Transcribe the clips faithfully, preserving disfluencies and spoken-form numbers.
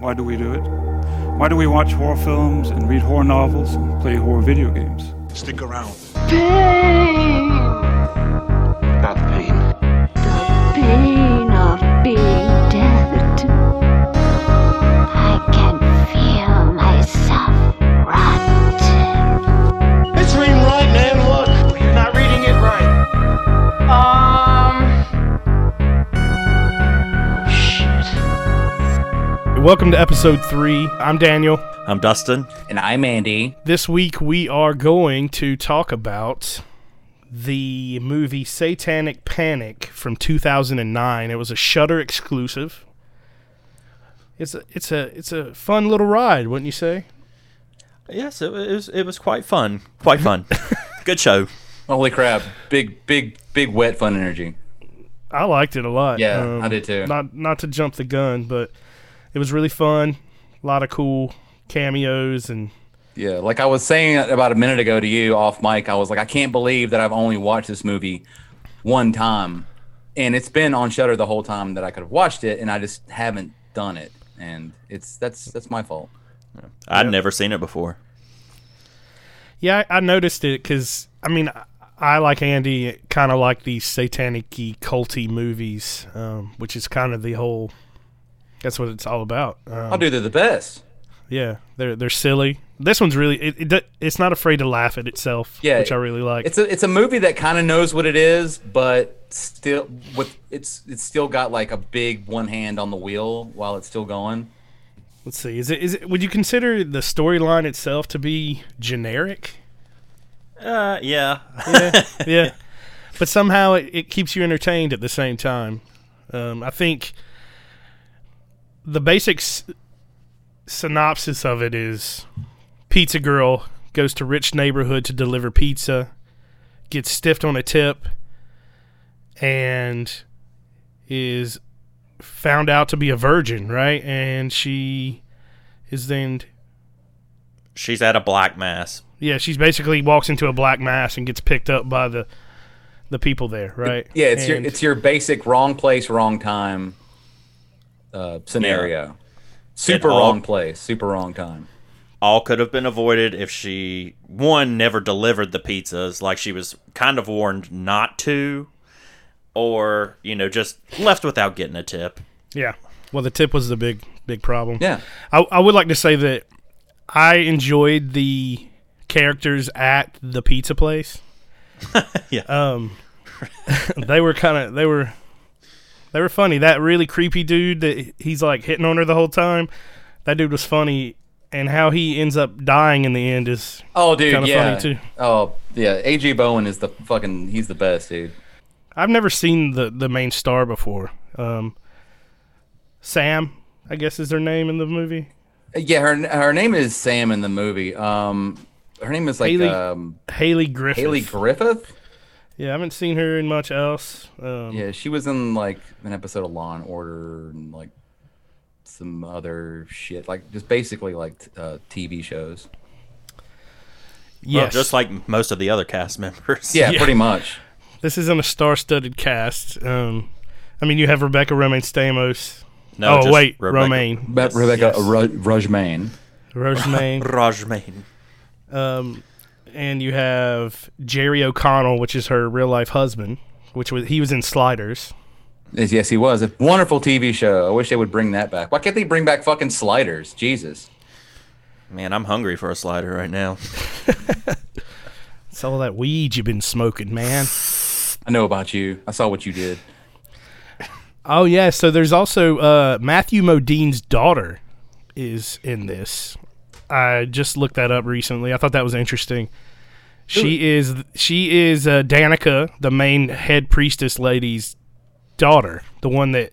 Why do we do it? Why do we watch horror films and read horror novels and play horror video games? Stick around. Pain. Not the pain. The pain of being dead. I can feel myself rot. It's reading right, man. Look, you're not reading it right. Um. Welcome to episode three. I'm Daniel. I'm Dustin. And I'm Andy. This week we are going to talk about the movie Satanic Panic from two thousand nine. It was a Shudder exclusive. It's a it's a it's a fun little ride, wouldn't you say? Yes, it was it was quite fun. Quite fun. Good show. Holy crap. Big big big wet fun energy. I liked it a lot. Yeah, um, I did too. Not not to jump the gun, but it was really fun, a lot of cool cameos. And yeah, like I was saying about a minute ago to you off mic, I was like, I can't believe that I've only watched this movie one time. And it's been on Shudder the whole time that I could have watched it, and I just haven't done it. And it's that's that's my fault. I'd yep. never seen it before. Yeah, I noticed it because, I mean, I, like Andy, kind of like these satanic-y, culty movies, um, which is kind of the whole... That's what it's all about. Um, I'll do they're the best. Yeah, they're they're silly. This one's really it, it. It's not afraid to laugh at itself. Yeah, which I really like. It's a it's a movie that kind of knows what it is, but still with it's it's still got like a big one hand on the wheel while it's still going. Let's see. Is it is it? Would you consider the storyline itself to be generic? Uh, yeah, yeah, yeah. But somehow it, it keeps you entertained at the same time. Um, I think. The basic s- synopsis of it is pizza girl goes to rich neighborhood to deliver pizza, gets stiffed on a tip, and is found out to be a virgin, right? And she is then... She's at a black mass. Yeah, she's basically walks into a black mass and gets picked up by the the people there, right? Yeah, it's and, your it's your basic wrong place, wrong time Uh, scenario. Yeah. Super all, wrong place, super wrong time. All could have been avoided if she, one, never delivered the pizzas, like she was kind of warned not to, or, you know, just left without getting a tip. Yeah. Well, the tip was the big, big problem. Yeah. I, I would like to say that I enjoyed the characters at the pizza place. yeah. Um, they were kind of, they were... They were funny. That really creepy dude that he's like hitting on her the whole time. That dude was funny, and how he ends up dying in the end is oh, dude, kind of yeah. funny too. Oh, yeah. A J Bowen is the fucking he's the best dude. I've never seen the, the main star before. Um, Sam, I guess is her name in the movie. Yeah, her her name is Sam in the movie. Um, her name is like Haley, um Haley Griffith. Haley Griffith. Yeah, I haven't seen her in much else. Um, yeah, she was in like an episode of Law and Order and like some other shit, like just basically like uh, T V shows. Yeah, well, just like most of the other cast members. Yeah, yeah. Pretty much. This isn't a star-studded cast. Um, I mean, you have Rebecca Romijn Stamos. No, oh just wait, Rebecca. Romaine. Yes, Rebecca yes. Romijn. Romijn. Romijn. Um. And you have Jerry O'Connell, which is her real-life husband, which was he was in Sliders. Yes, he was. A wonderful T V show. I wish they would bring that back. Why can't they bring back fucking Sliders? Jesus. Man, I'm hungry for a slider right now. It's all that weed you've been smoking, man. I know about you. I saw what you did. Oh, yeah. So there's also uh, Matthew Modine's daughter is in this. I just looked that up recently. I thought that was interesting. She is she is uh, Danica, the main head priestess lady's daughter, the one that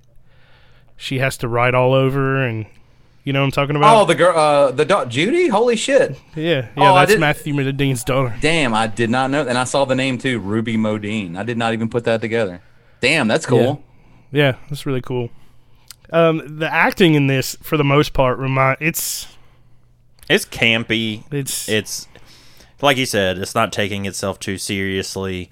she has to write all over, and you know what I'm talking about? Oh, the girl, uh, the do- Judy. Holy shit! Yeah, yeah, oh, that's Matthew Modine's daughter. Damn, I did not know, and I saw the name too, Ruby Modine. I did not even put that together. Damn, that's cool. Yeah, yeah that's really cool. Um, the acting in this, for the most part, remind it's. It's campy. It's it's like you said. It's not taking itself too seriously.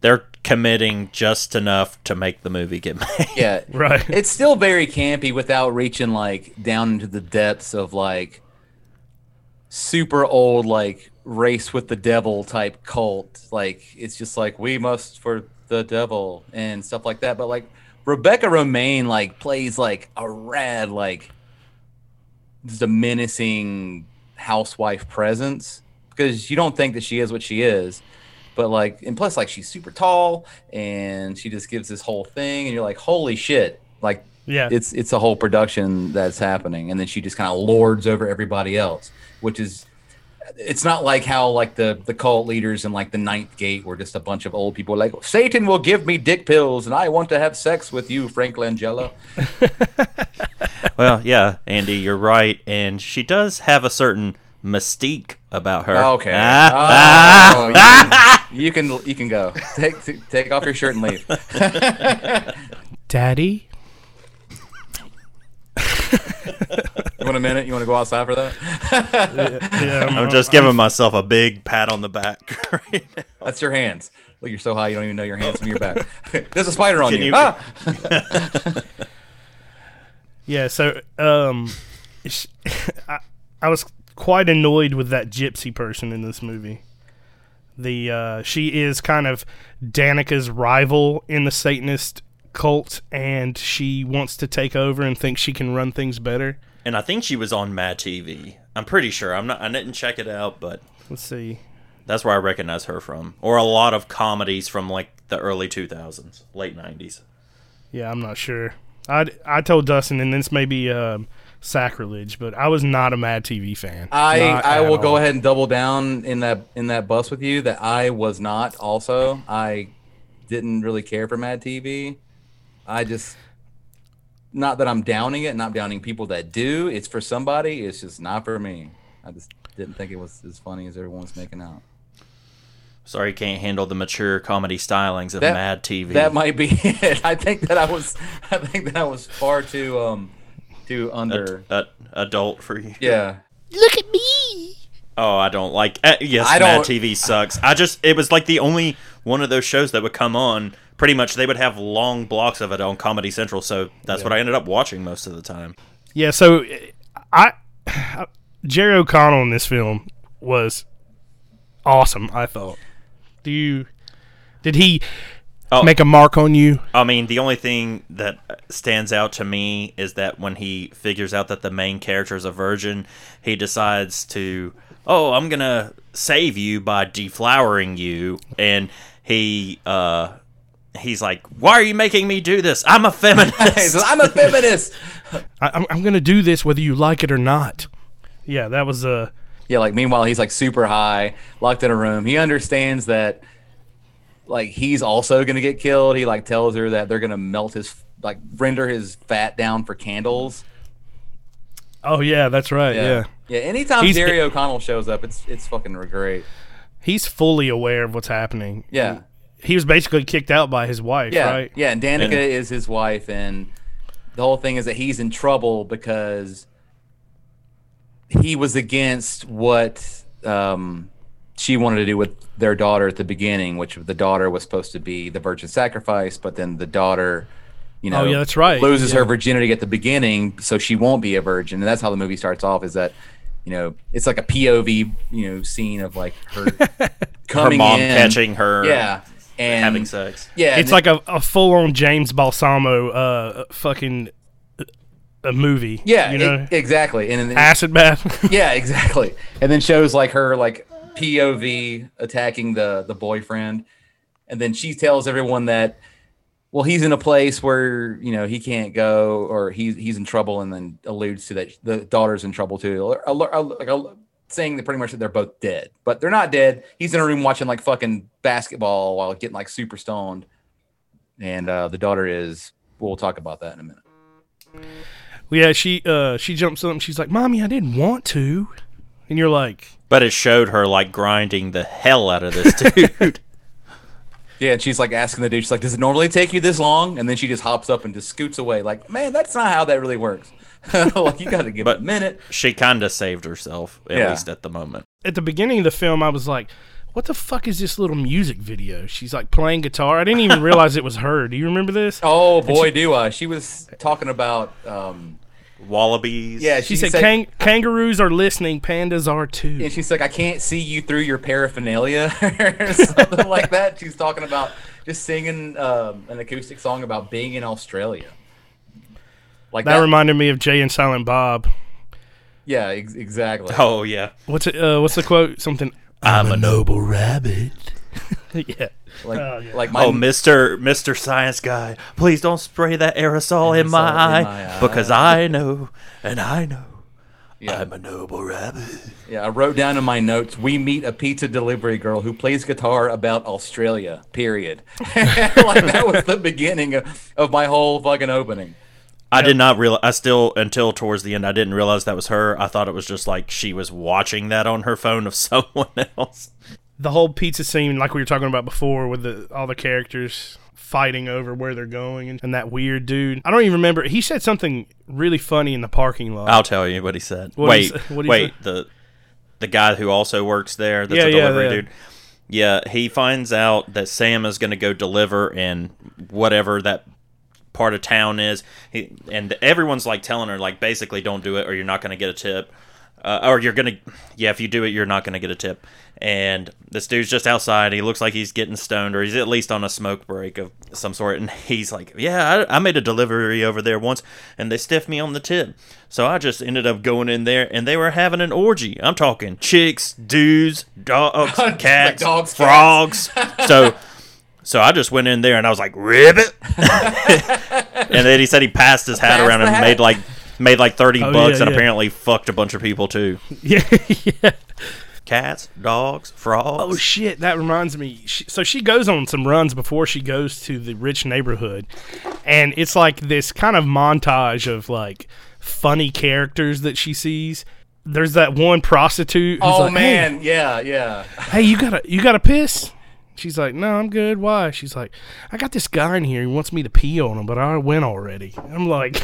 they're committing just enough to make the movie get made. Yeah, right. It's still very campy without reaching like down into the depths of like super old like race with the devil type cult. Like it's just like we must for the devil and stuff like that. But like Rebecca Romijn like plays like a rad like just a menacing housewife presence because you don't think that she is what she is. But like, and plus, like, she's super tall, and she just gives this whole thing, and you're like, "Holy shit!" Like, yeah, it's it's a whole production that's happening, and then she just kind of lords over everybody else, which is, it's not like how like the the cult leaders in like the Ninth Gate were just a bunch of old people like Satan will give me dick pills, and I want to have sex with you, Frank Langella. Well, yeah, Andy, you're right, and she does have a certain mystique about her. Okay. Ah, ah, oh, ah, you, can, you can you can go. Take take off your shirt and leave. Daddy? You want a minute? You want to go outside for that? yeah, yeah, I'm, I'm just I'm, giving I'm, myself a big pat on the back right now. That's your hands. Look, you're so high you don't even know your hands from your back. There's a spider on can you. you. Ah! Yeah, so um she, I, I was quite annoyed with that gypsy person in this movie. The uh, she is kind of Danica's rival in the Satanist cult, and she wants to take over and thinks she can run things better. And I think she was on Mad T V. I'm pretty sure. I'm not. I didn't check it out, but let's see. That's where I recognize her from, or a lot of comedies from like the early two thousands, late nineties. Yeah, I'm not sure. I I told Dustin, and this may be. Um, sacrilege, but I was not a Mad T V fan. I, I will all. go ahead and double down in that in that bus with you that I was not also. I didn't really care for Mad T V. I just, not that I'm downing it, not downing people that do. It's for somebody. It's just not for me. I just didn't think it was as funny as everyone's making out. Sorry, can't handle the mature comedy stylings of that, Mad T V. That might be it. I think that I was I think that I was far too um Too under a, a, adult for you. Yeah. Look at me. Oh, I don't like. Uh, yes, I Mad don't. T V sucks. I just it was like the only one of those shows that would come on. Pretty much, they would have long blocks of it on Comedy Central, so that's yeah. what I ended up watching most of the time. Yeah. So, I, I Jerry O'Connell in this film was awesome. I thought. Do you? Did he? Oh, make a mark on you? I mean, the only thing that stands out to me is that when he figures out that the main character is a virgin, he decides to, oh, I'm going to save you by deflowering you. And he uh, he's like, why are you making me do this? I'm a feminist. I'm a feminist. I, I'm, I'm going to do this whether you like it or not. Yeah, that was a... Uh... Yeah, like, meanwhile, he's, like, super high, locked in a room. He understands that... Like, he's also going to get killed. He, like, tells her that they're going to melt his, like, render his fat down for candles. Oh, yeah, that's right, yeah. Yeah, yeah anytime he's, Jerry O'Connell shows up, it's it's fucking great. He's fully aware of what's happening. Yeah. He, he was basically kicked out by his wife, yeah, right? Yeah, and Danica and, is his wife, and the whole thing is that he's in trouble because he was against what... Um, she wanted to do with their daughter at the beginning, which the daughter was supposed to be the virgin sacrifice, but then the daughter, you know, oh, yeah, that's right. loses yeah. her virginity at the beginning, so she won't be a virgin. And that's how the movie starts off, is that, you know, it's like a P O V, you know, scene of like her coming her mom in, catching her, yeah, and having sex. Yeah, it's like it, a, a full-on James Balsamo uh, fucking a movie. Yeah, you know? it, exactly. And then, acid bath. Yeah, exactly. And then shows like her like. P O V attacking the the boyfriend, and then she tells everyone that, well, he's in a place where, you know, he can't go, or he's he's in trouble, and then alludes to that the daughter's in trouble too, like saying that pretty much that they're both dead, but they're not dead. He's in a room watching like fucking basketball while getting like super stoned, and uh, the daughter is. We'll talk about that in a minute. Well, yeah, she uh, she jumps up and she's like, "Mommy, I didn't want to," and you're like. But it showed her, like, grinding the hell out of this dude. Yeah, and she's, like, asking the dude, she's like, does it normally take you this long? And then she just hops up and just scoots away. Like, man, that's not how that really works. Like, you got to give but it a minute. She kind of saved herself, at yeah. least at the moment. At the beginning of the film, I was like, what the fuck is this little music video? She's like playing guitar. I didn't even realize it was her. Do you remember this? Oh, boy, she, do I. She was talking about um, wallabies. Yeah, she, she said, said Kang- kangaroos are listening, pandas are too. And she's like, I can't see you through your paraphernalia or something like that. She's talking about just singing um, an acoustic song about being in Australia. Like that, that reminded me of Jay and Silent Bob. Yeah, ex- exactly. Oh, yeah. What's it, uh, what's the quote? Something. I'm, I'm a noble rabbit. Yeah. Like, oh, yeah. Like my oh, Mister Mister Science Guy, please don't spray that aerosol, aerosol in, my eye, in my eye because I know and I know yeah. I'm a noble rabbit. Yeah, I wrote down in my notes, we meet a pizza delivery girl who plays guitar about Australia, period. Like that was the beginning of, of my whole fucking opening. I did not realize, I still, until towards the end, I didn't realize that was her. I thought it was just like she was watching that on her phone of someone else. The whole pizza scene, like we were talking about before, with the, all the characters fighting over where they're going, and, and that weird dude. I don't even remember. He said something really funny in the parking lot. I'll tell you what he said. What wait, he, what wait, say? the the guy who also works there, that's yeah, a delivery yeah, yeah. dude. Yeah, he finds out that Sam is going to go deliver in whatever that part of town is, he, and everyone's like telling her, like, basically don't do it or you're not going to get a tip, uh, or you're gonna yeah if you do it you're not going to get a tip. And this dude's just outside, he looks like he's getting stoned or he's at least on a smoke break of some sort, and he's like, yeah I, I made a delivery over there once and they stiffed me on the tip, so I just ended up going in there and they were having an orgy. I'm talking chicks, dudes, dogs, cats, dogs, frogs, cats. so So I just went in there and I was like, ribbit. And then he said he passed his hat passed around and hat. made like made like thirty oh, bucks yeah, and yeah. apparently fucked a bunch of people too. Yeah, yeah. Cats, dogs, frogs. Oh shit, that reminds me. She, so she goes on some runs before she goes to the rich neighborhood, and it's like this kind of montage of like funny characters that she sees. There's that one prostitute. Who's oh like, man, hey, yeah, yeah. Hey, you gotta you gotta piss. She's like, no, I'm good. Why? She's like, I got this guy in here. He wants me to pee on him, but I went already. I'm like,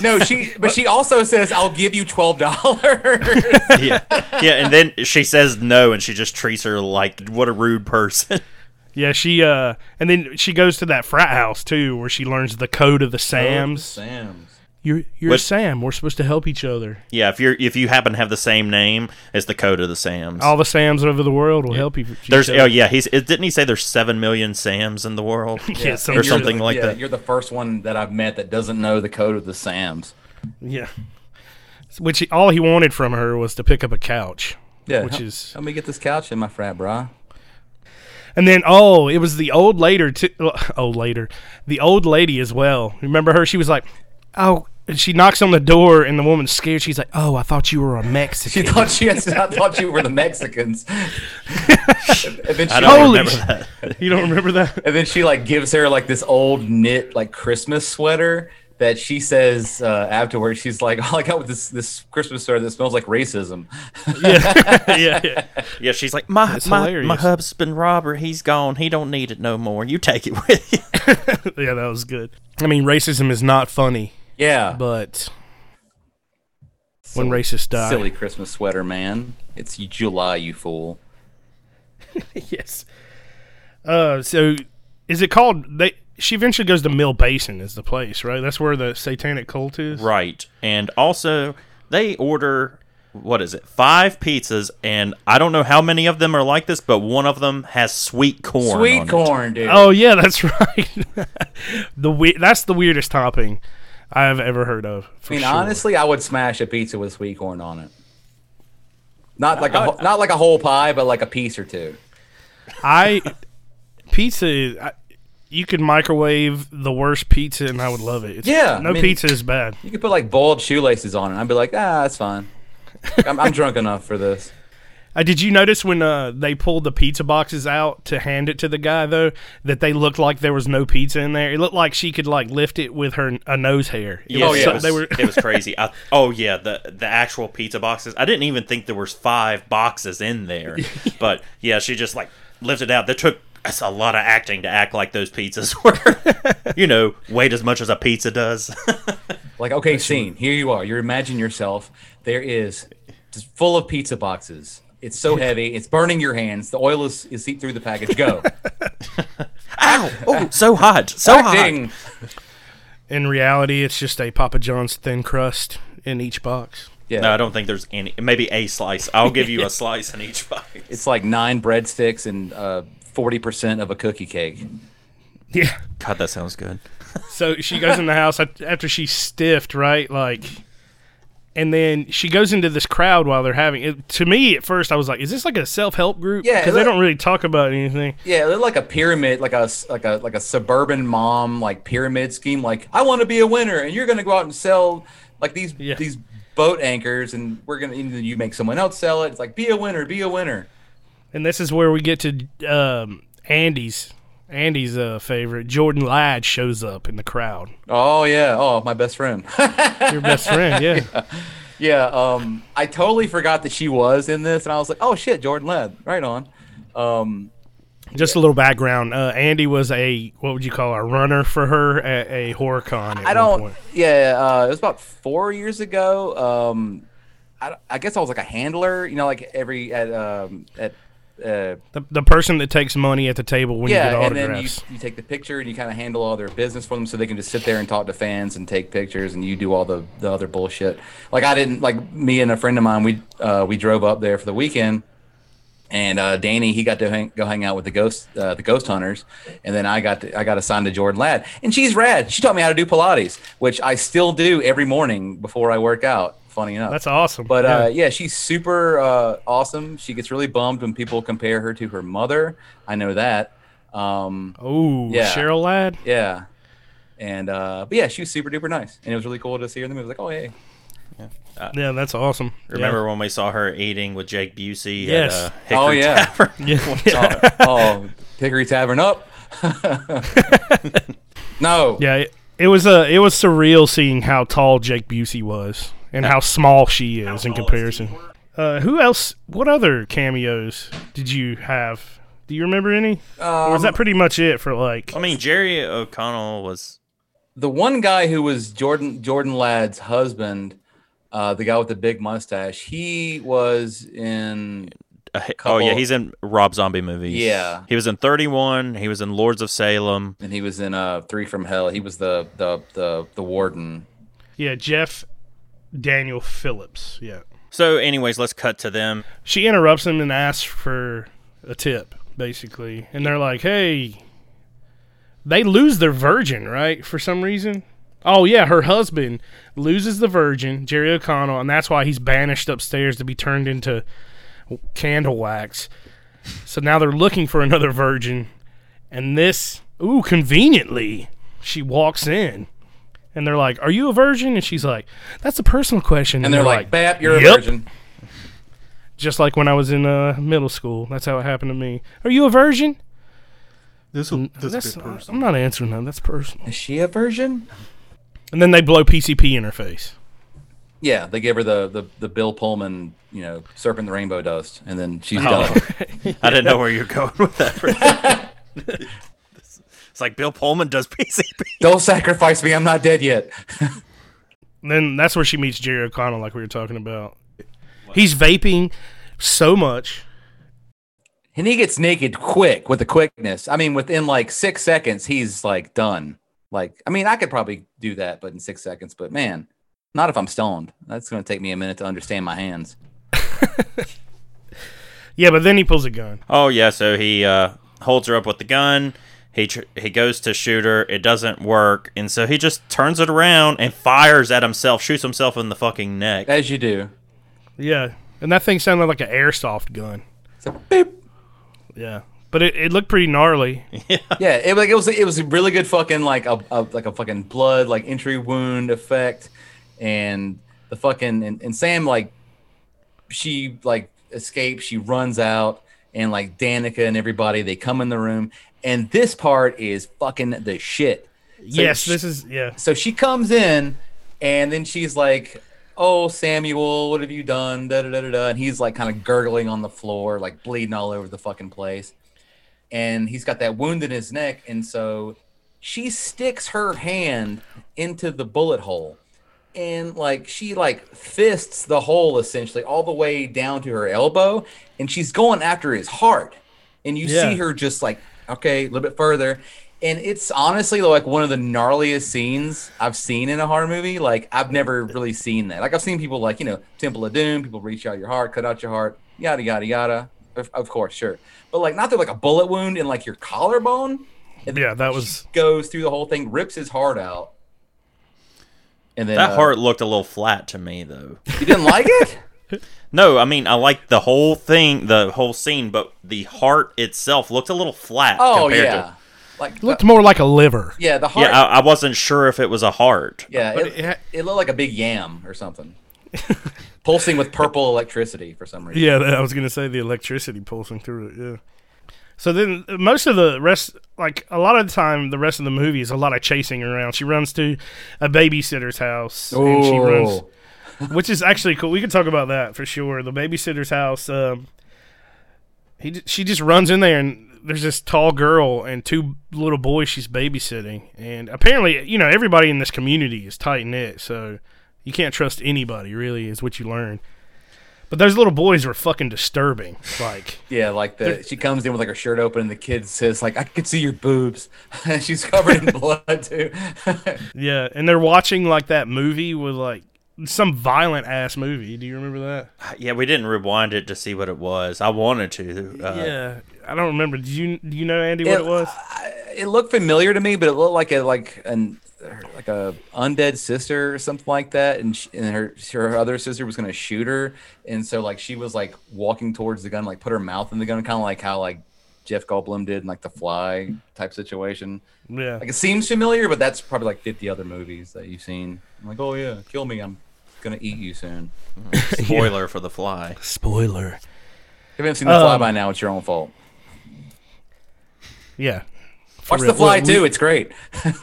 no, she. But she also says, I'll give you twelve dollars. yeah, yeah. And then she says no, and she just treats her like what a rude person. Yeah, she. Uh, and then she goes to that frat house too, where she learns the code of the Sams. Oh, the Sams. You're you're Which, Sam. We're supposed to help each other. Yeah, if you're if you happen to have the same name, it's the code of the Sams. All the Sams over the world will yeah. help you. There's oh yeah, he's didn't he say there's seven million Sams in the world? yeah, some, or something the, like yeah, that. You're the first one that I've met that doesn't know the code of the Sams. Yeah, which all he wanted from her was to pick up a couch. Yeah, which help, is let me get this couch in my frat, brah. And then, oh, it was the old later t- old later, the old lady as well. Remember her? She was like. Oh, and she knocks on the door, and the woman's scared. She's like, "Oh, I thought you were a Mexican." She thought she, had, I thought you were the Mexicans. And then she, I don't remember that. You don't remember that? And then she like gives her like this old knit like Christmas sweater that she says uh, afterwards. She's like, "All I got with this this Christmas sweater that smells like racism." yeah, yeah, yeah, yeah. She's like, "My That's my hilarious. my husband Robert, he's gone. He don't need it no more. You take it with you." Yeah, that was good. I mean, racism is not funny. Yeah, but when silly, racists die, silly Christmas sweater, man. It's July, you fool. Yes. Uh, so is it called? They she eventually goes to Mill Basin is the place, right? That's where the satanic cult is, right? And also, they order what is it? Five pizzas, and I don't know how many of them are like this, but one of them has sweet corn. Sweet on corn, it. dude. Oh yeah, that's right. the we- that's the weirdest topping I have ever heard of. I mean, sure. honestly, I would smash a pizza with sweet corn on it. Not like I, a I, not like a whole pie, but like a piece or two. I pizza is I, you could microwave the worst pizza, and I would love it. It's, yeah, no I mean, pizza is bad. You could put like boiled shoelaces on it. I'd be like, ah, that's fine. I'm, I'm drunk enough for this. Uh, did you notice when uh, they pulled the pizza boxes out to hand it to the guy, though, that they looked like there was no pizza in there? It looked like she could, like, lift it with her a nose hair. It yeah, was, oh, yeah. So, it, was, they were it was crazy. I, oh, yeah, the, the actual pizza boxes. I didn't even think there was five boxes in there. But, yeah, she just, like, lifted out. That took that's a lot of acting to act like those pizzas were, you know, weighed as much as a pizza does. Like, okay, scene. Here you are. You imagine yourself. There is just full of pizza boxes. It's so heavy. It's burning your hands. The oil is, is seeped through the package. Go. Ow! Oh, so hot. So Acting. hot. In reality, it's just a Papa John's thin crust in each box. Yeah. No, I don't think there's any. Maybe a slice. I'll give you a slice in each box. It's like nine breadsticks and uh, forty percent of a cookie cake. Yeah. God, that sounds good. So she goes in the house after she's stiffed, right? Like... And then she goes into this crowd while they're having it. To me, at first, I was like, "Is this like a self-help group?" Yeah, because they don't really talk about anything. Yeah, they're like a pyramid, like a like a like a suburban mom like pyramid scheme. Like, I want to be a winner, and you're going to go out and sell like these yeah. these boat anchors, and we're going to either you make someone else sell it. It's like, be a winner, be a winner. And this is where we get to um, Andy's Andy's uh, favorite. Jordan Ladd shows up in the crowd. Oh, yeah. Oh, my best friend. Your best friend, yeah. Yeah. yeah um, I totally forgot that she was in this, and I was like, oh, shit, Jordan Ladd. Right on. Um, Just yeah. a little background. Uh, Andy was a, what would you call, a runner for her at a HorrorCon at I don't, one point. Yeah, uh, it was about four years ago. Um, I, I guess I was like a handler, you know, like every, at, um, at, Uh, the the person that takes money at the table when yeah, you get autographs. And then you, you take the picture and you kind of handle all their business for them, so they can just sit there and talk to fans and take pictures, and you do all the, the other bullshit. Like I didn't like me and a friend of mine. We uh, we drove up there for the weekend, and uh, Danny he got to hang, go hang out with the ghost uh, the ghost hunters, and then I got to, I got assigned to Jordan Ladd, and she's rad. She taught me how to do Pilates, which I still do every morning before I work out. Funny enough. That's awesome. But yeah, uh, yeah she's super uh, awesome. She gets really bummed when people compare her to her mother. I know that. Um, oh, yeah. Cheryl Ladd? Yeah. And, uh, but yeah, she was super duper nice. And it was really cool to see her in the movie. I was like, oh, hey. Yeah, uh, yeah that's awesome. Remember yeah. when we saw her eating with Jake Busey yes. at uh, Hickory oh, yeah. Tavern? Yeah. yeah. Oh, Hickory Tavern up. no. Yeah, it, it was uh, it was surreal seeing how tall Jake Busey was. And how small she is in comparison. Uh, who else? What other cameos did you have? Do you remember any? Um, or is that pretty much it for like? I mean, Jerry O'Connell was the one guy who was Jordan Jordan Ladd's husband, uh, the guy with the big mustache. He was in. Oh yeah, he's in Rob Zombie movies. Yeah, he was in thirty-one. He was in Lords of Salem, and he was in uh, Three from Hell. He was the the the, the warden. Yeah, Jeff. Daniel Phillips, yeah. So, anyways, let's cut to them. She interrupts them and asks for a tip, basically. And they're like, hey, they lose their virgin, right, for some reason? Oh, yeah, her husband loses the virgin, Jerry O'Connell, and that's why he's banished upstairs to be turned into candle wax. So now they're looking for another virgin. And this, ooh, conveniently, she walks in. And they're like, are you a virgin? And she's like, that's a personal question. And, and they're, they're like, Bap, you're yep. a virgin. Just like when I was in uh, middle school. That's how it happened to me. Are you a virgin? This will, this that's, be personal. I'm not answering that. That's personal. Is she a virgin? And then they blow P C P in her face. Yeah, they give her the, the, the Bill Pullman, you know, Serpent the Rainbow Dust. And then she's oh. done. I didn't know where you were going with that. It's like Bill Pullman does P C P. Don't sacrifice me. I'm not dead yet. Then that's where she meets Jerry O'Connell like we were talking about. What? He's vaping so much. And he gets naked quick with the quickness. I mean, within like six seconds, he's like done. Like, I mean, I could probably do that, but in six seconds. But man, not if I'm stoned. That's going to take me a minute to understand my hands. Yeah, but then he pulls a gun. Oh, yeah. So he uh, holds her up with the gun. He tr- he goes to shoot her. It doesn't work, and so he just turns it around and fires at himself, shoots himself in the fucking neck. As you do. Yeah, and that thing sounded like an airsoft gun. It's a beep. Yeah, but it, it looked pretty gnarly. Yeah, yeah. It like it was it was a really good fucking like a, a like a fucking blood like entry wound effect, and the fucking and, and Sam like she like escapes. She runs out, and like Danica and everybody they come in the room. And this part is fucking the shit. So yes, she, this is, yeah. So she comes in, and then she's like, oh, Samuel, what have you done? Da, da, da, da, da. And he's like kind of gurgling on the floor, like bleeding all over the fucking place. And he's got that wound in his neck. And so she sticks her hand into the bullet hole. and like she like fists the hole essentially all the way down to her elbow, and she's going after his heart. And you yeah. see her just like, okay, a little bit further. And it's honestly like one of the gnarliest scenes I've seen in a horror movie. Like, I've never really seen that. Like, I've seen people like, you know, Temple of Doom, people reach out your heart, cut out your heart, yada, yada, yada. Of, of course, sure. But like, not through like a bullet wound in like your collarbone. And yeah, that was. Goes through the whole thing, rips his heart out. And then that uh, heart looked a little flat to me, though. You didn't like it? No, I mean, I liked the whole thing, the whole scene, but the heart itself looked a little flat. Oh, compared yeah. to, like it looked the, more like a liver. Yeah, the heart. Yeah, I, I wasn't sure if it was a heart. Yeah, it, it, it looked like a big yam or something. Pulsing with purple electricity for some reason. Yeah, I was going to say the electricity pulsing through it, yeah. So then most of the rest, like a lot of the time, the rest of the movie is a lot of chasing around. She runs to a babysitter's house. Oh. And she runs... Which is actually cool. We could talk about that for sure. The babysitter's house. Um, he she just runs in there, and there's this tall girl and two little boys she's babysitting. And apparently, you know, everybody in this community is tight knit, so you can't trust anybody. Really, is what you learn. But those little boys were fucking disturbing. Like, yeah, like the she comes in with like her shirt open, and the kid says like, "I could see your boobs," and she's covered in blood too. Yeah, and they're watching like that movie with like. Some violent ass movie. Do you remember that? Yeah, we didn't rewind it to see what it was. I wanted to. Uh, yeah, I don't remember. Do you? Do you know, Andy, what it, it was? I, it looked familiar to me, but it looked like a like an like a undead sister or something like that, and she, and her her other sister was gonna shoot her, and so like she was like walking towards the gun, like put her mouth in the gun, kind of like how like Jeff Goldblum did in like The Fly type situation. Yeah, like it seems familiar, but that's probably like fifty other movies that you've seen. I'm like, oh yeah, kill me. I'm gonna eat you soon. Spoiler yeah. for The Fly. Spoiler. If you haven't seen The um, Fly by now, it's your own fault. Yeah. Watch real. The Fly we, too. We, it's great.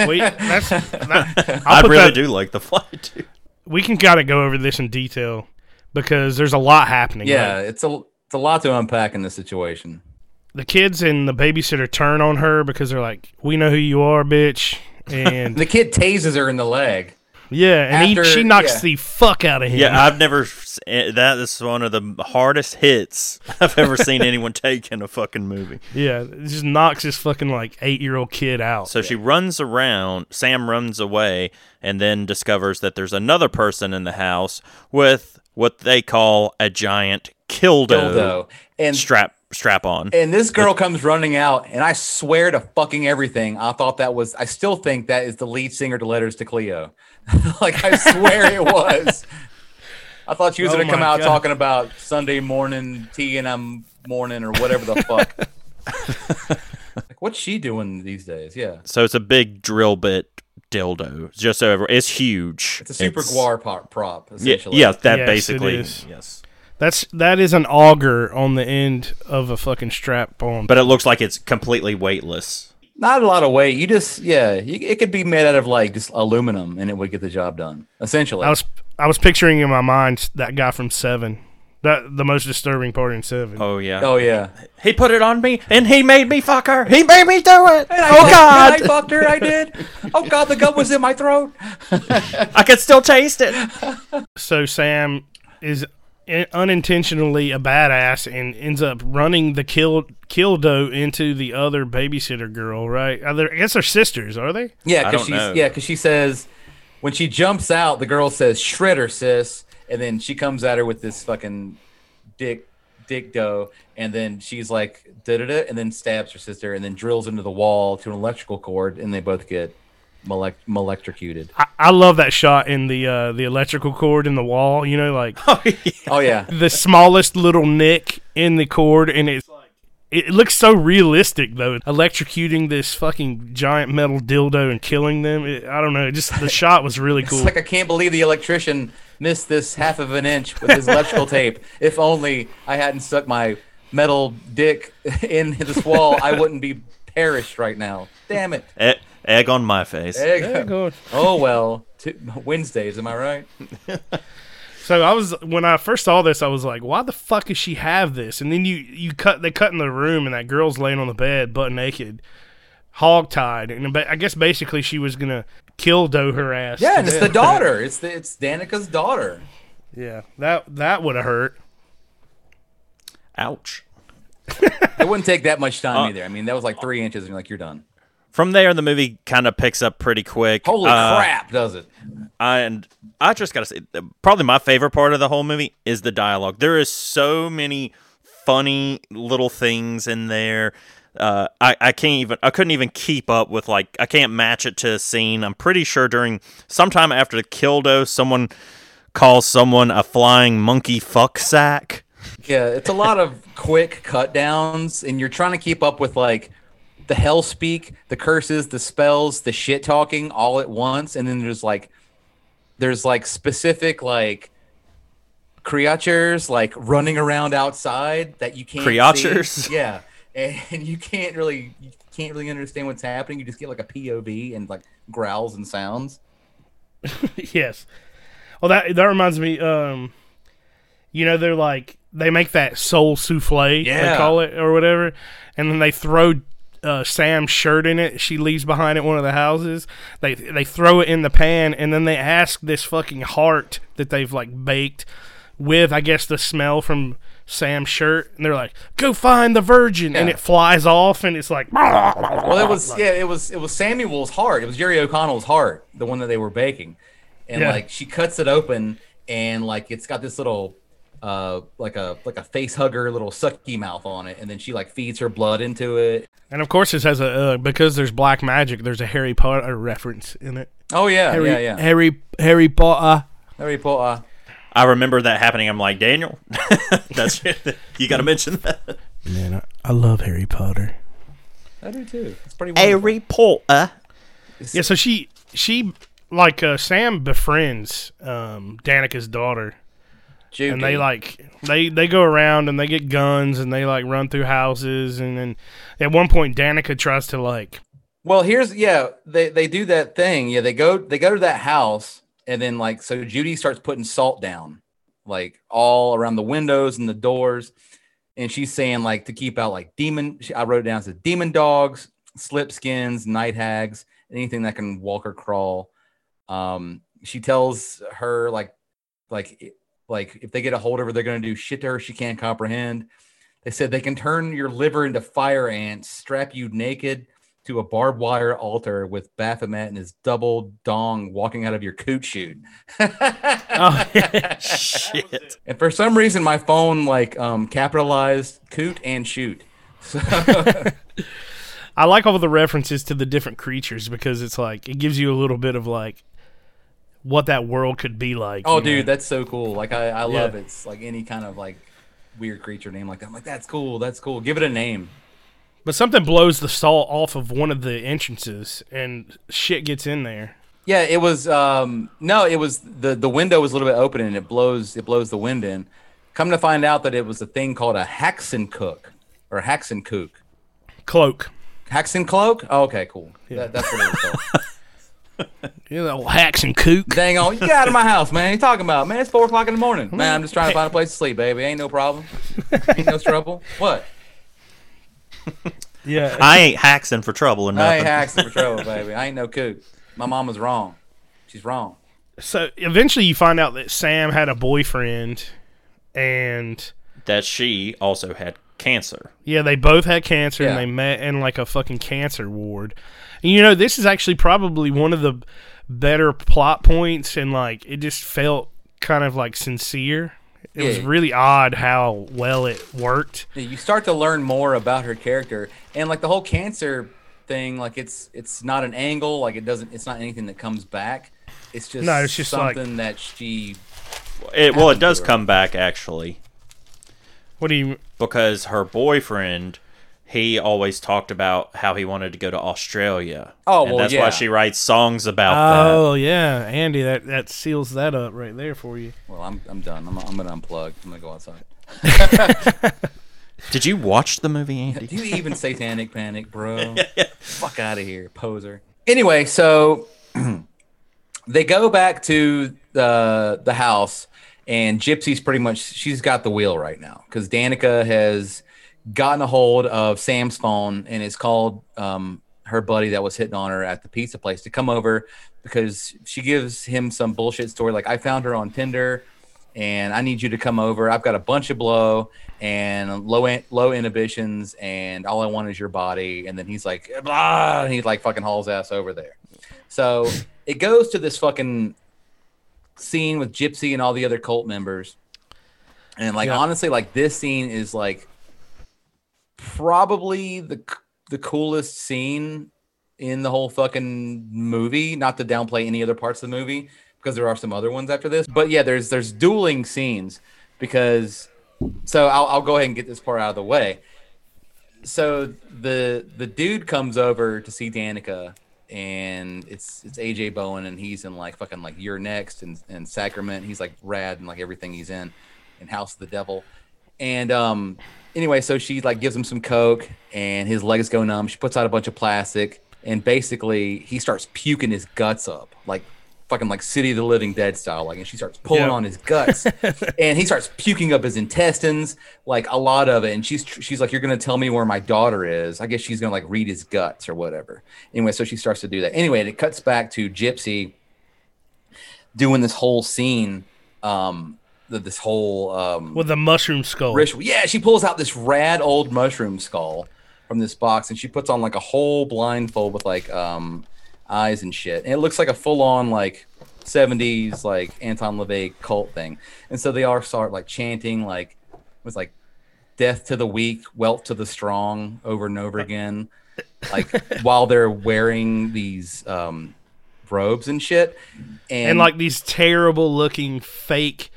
We, that's, that, I really that, do like The Fly too. We can kind of go over this in detail because there's a lot happening. Yeah, right? it's a it's a lot to unpack in this situation. The kids and the babysitter turn on her because they're like, "We know who you are, bitch." And the kid tases her in the leg. Yeah, and After, he, she knocks yeah. the fuck out of him. Yeah, I've never. That is one of the hardest hits I've ever seen anyone take in a fucking movie. Yeah, it just knocks this fucking like eight year old kid out. So yeah. she runs around. Sam runs away, and then discovers that there's another person in the house with what they call a giant kildo, kildo. and strap. strap on. And this girl comes running out, and I swear to fucking everything, I thought that was I still think that is the lead singer to Letters to Cleo. Like, I swear it was. I thought she was oh gonna come out God. talking about Sunday morning tea and I'm morning or whatever the fuck. Like, what's she doing these days? Yeah. So it's a big drill bit dildo. Just so everyone, it's huge. It's a super it's, guar prop, essentially. Yeah, yeah that yes, basically yes. That's that is an auger on the end of a fucking strap on, but it looks like it's completely weightless. Not a lot of weight. You just yeah, you, it could be made out of like just aluminum, and it would get the job done. Essentially, I was I was picturing in my mind that guy from Seven, that the most disturbing part in Seven. Oh yeah, oh yeah. He put it on me, and he made me fuck her. He made me do it. And I, oh God, and I fucked her. I did. Oh God, the gum was in my throat. I could still taste it. So Sam is. Unintentionally a badass and ends up running the kill kildo into the other babysitter girl, right? Are there, I guess they're sisters, are they? Yeah, because she's yeah, because she says when she jumps out, the girl says "Shredder, sis," and then she comes at her with this fucking dick dick dough, and then she's like da da da, and then stabs her sister, and then drills into the wall to an electrical cord, and they both get. Electrocuted. I, I love that shot in the uh, the electrical cord in the wall. You know, like oh yeah, oh, yeah. the smallest little nick in the cord, and it's like it looks so realistic though. Electrocuting this fucking giant metal dildo and killing them. It, I don't know. Just the shot was really cool. It's like I can't believe the electrician missed this half of an inch with his electrical tape. If only I hadn't stuck my metal dick in this wall, I wouldn't be perished right now. Damn it. it- Egg on my face. Egg. Egg on. Oh, well. Two, Wednesdays, am I right? So I was when I first saw this, I was like, why the fuck does she have this? And then you, you cut they cut in the room, and that girl's laying on the bed butt naked hogtied, and I guess basically she was gonna kildo her ass. Yeah, and it's the daughter. It's the it's Danica's daughter. Yeah, that that would have hurt. Ouch. It wouldn't take that much time uh, either. I mean, that was like three inches, and you're like, you're done. From there, the movie kind of picks up pretty quick. Holy uh, crap, does it? And I just got to say, probably my favorite part of the whole movie is the dialogue. There is so many funny little things in there. Uh, I, I can't even, I couldn't even keep up with, like, I can't match it to a scene. I'm pretty sure during, sometime after the Kildo, someone calls someone a flying monkey fuck sack. Yeah, it's a lot of quick cut downs, and you're trying to keep up with, like, the hell speak, the curses, the spells, the shit talking all at once. And then there's like, there's like specific, like, creatures, like, running around outside that you can't creatures. See. Yeah. And you can't really, you can't really understand what's happening. You just get like a P O V and like growls and sounds. Yes. Well, that that reminds me. Um, you know, they're like they make that soul souffle, yeah. they call it or whatever, and then they throw uh, Sam's shirt in it. She leaves behind at one of the houses. They they throw it in the pan, and then they ask this fucking heart that they've like baked with, I guess, the smell from Sam's shirt, and they're like, "Go find the virgin," yeah. and it flies off, and it's like, well, it was yeah, it was it was Samuel's heart. It was Jerry O'Connell's heart, the one that they were baking, and yeah. like she cuts it open, and like it's got this little, uh, like a like a face hugger, little sucky mouth on it, and then she like feeds her blood into it. And of course, this has a uh, because there's black magic. There's a Harry Potter reference in it. Oh yeah, Harry, yeah, yeah. Harry Harry Potter. Harry Potter. I remember that happening. I'm like, Daniel, that's you got to mention that. Man, I, I love Harry Potter. I do too. It's pretty wonderful. Harry Potter. Yeah, so she she like uh, Sam befriends um, Danica's daughter, Judy. And they like they they go around and they get guns and they like run through houses, and then at one point Danica tries to like. Well, here's yeah they they do that thing yeah they go they go to that house. And then, like, so Judy starts putting salt down, like, all around the windows and the doors. And she's saying, like, to keep out, like, demon. She, I wrote it down. It says demon dogs, slip skins, night hags, anything that can walk or crawl. Um, she tells her, like, like, like if they get a hold of her, they're going to do shit to her she can't comprehend. They said they can turn your liver into fire ants, strap you naked to a barbed wire altar with Baphomet and his double dong walking out of your coot chute. Oh, yeah. Shit. And for some reason, my phone, like, um, capitalized coot and shoot. So. I like all the references to the different creatures because it's like, it gives you a little bit of, like, what that world could be like. Oh, dude, know? That's so cool. Like, I, I love yeah. it. It's like any kind of, like, weird creature name like that. I'm like, that's cool. That's cool. Give it a name. But something blows the salt off of one of the entrances, and shit gets in there. Yeah, it was um, no, it was the, the window was a little bit open, and it blows it blows the wind in. Come to find out that it was a thing called a haxenkook or haxenkook cloak. Haxencloak? Oh, okay, cool. Yeah. That, that's what it was called. You little haxenkook. Dang on, you get out of my house, man. What are you talking about, man? It's four o'clock in the morning, man. I'm just trying to find a place to sleep, baby. Ain't no problem. Ain't no trouble. What? Yeah, I ain't haxing for trouble or nothing. I ain't haxing for trouble, baby. I ain't no coot. My mom was wrong. She's wrong. So eventually, you find out that Sam had a boyfriend, and that she also had cancer. Yeah, they both had cancer, yeah. and they met in like a fucking cancer ward. And you know, this is actually probably one of the better plot points, and like it just felt kind of like sincere. It was really odd how well it worked. You start to learn more about her character, and like the whole cancer thing, like it's it's not an angle, like it doesn't, it's not anything that comes back. It's just, no, it's just something like, that she. It well, it does come back actually. What do you? Because her boyfriend, he always talked about how he wanted to go to Australia. Oh, and well, that's yeah. why she writes songs about that. Oh, yeah, Andy, that, that seals that up right there for you. Well, I'm I'm done. I'm I'm gonna unplug. I'm gonna go outside. Did you watch the movie, Andy? Do you even Satanic Panic, bro? Fuck out of here, poser. Anyway, so they go back to the the house, and Gypsy's pretty much she's got the wheel right now because Danica has gotten a hold of Sam's phone, and it's called um, her buddy that was hitting on her at the pizza place to come over, because she gives him some bullshit story. Like, I found her on Tinder and I need you to come over. I've got a bunch of blow and low, low inhibitions. And all I want is your body. And then he's like, blah, and he like fucking hauls ass over there. So it goes to this fucking scene with Gypsy and all the other cult members. And like, yeah. honestly, like this scene is like probably the, the coolest scene in the whole fucking movie, not to downplay any other parts of the movie, because there are some other ones after this. But yeah, there's there's dueling scenes because, so I'll, I'll go ahead and get this part out of the way. So the the dude comes over to see Danica, and it's it's A J Bowen, and he's in like fucking like You're Next and, and Sacrament. He's like rad and like everything he's in, and House of the Devil. And um, anyway, so she like gives him some coke and his legs go numb. She puts out a bunch of plastic and basically he starts puking his guts up, like fucking like City of the Living Dead style. Like, and she starts pulling yeah. on his guts and he starts puking up his intestines, like a lot of it. And she's, she's like, you're going to tell me where my daughter is. I guess she's going to like read his guts or whatever. Anyway, so she starts to do that. Anyway, and it cuts back to Gypsy doing this whole scene, um, this whole um with the mushroom skull ritual. Yeah, she pulls out this rad old mushroom skull from this box and she puts on like a whole blindfold with like um eyes and shit, and it looks like a full-on like seventies like Anton LaVey cult thing. And so they all start like chanting like was like death to the weak, wealth to the strong over and over again, like while they're wearing these um robes and shit, and, and like these terrible looking fake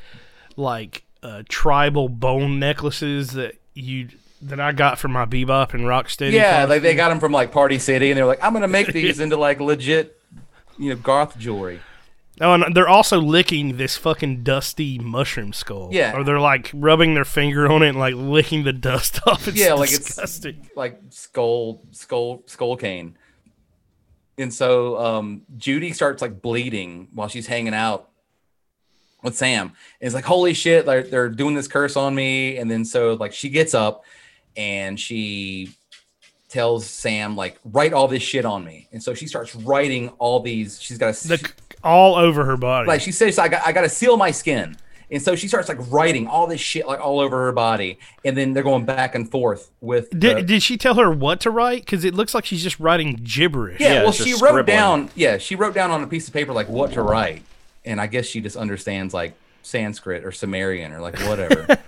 like uh, tribal bone necklaces that you that I got from my Bebop and Rocksteady. Yeah, like they got them from like Party City, and they're like, I'm gonna make these into like legit, you know, goth jewelry. Oh, and they're also licking this fucking dusty mushroom skull. Yeah, or they're like rubbing their finger on it and like licking the dust off. It's yeah, like disgusting. It's like skull, skull, skull cane. And so um, Judy starts like bleeding while she's hanging out with Sam. It's like, holy shit, like they're doing this curse on me. And then so like she gets up and she tells Sam like, write all this shit on me. And so she starts writing all these. She's got a, the, she, all over her body. Like she says, I got I got to seal my skin. And so she starts like writing all this shit like all over her body. And then they're going back and forth with. Did, the, did she tell her what to write? Because it looks like she's just writing gibberish. Yeah. yeah well, she wrote scribbling. down. Yeah, she wrote down on a piece of paper like what to write. And I guess she just understands like Sanskrit or Sumerian or like whatever.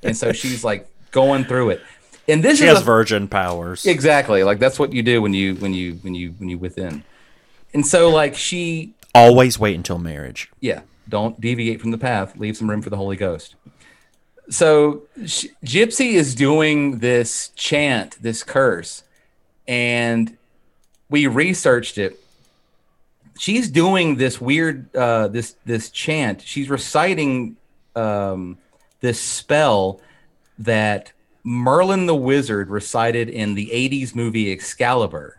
And so she's like going through it. And this she is has a, virgin powers. Exactly. Like that's what you do when you when you when you when you within. And so like she always wait until marriage. Yeah. Don't deviate from the path. Leave some room for the Holy Ghost. So she, Gypsy is doing this chant, this curse, and we researched it. She's doing this weird, uh, this this chant. She's reciting um, this spell that Merlin the Wizard recited in the eighties movie Excalibur.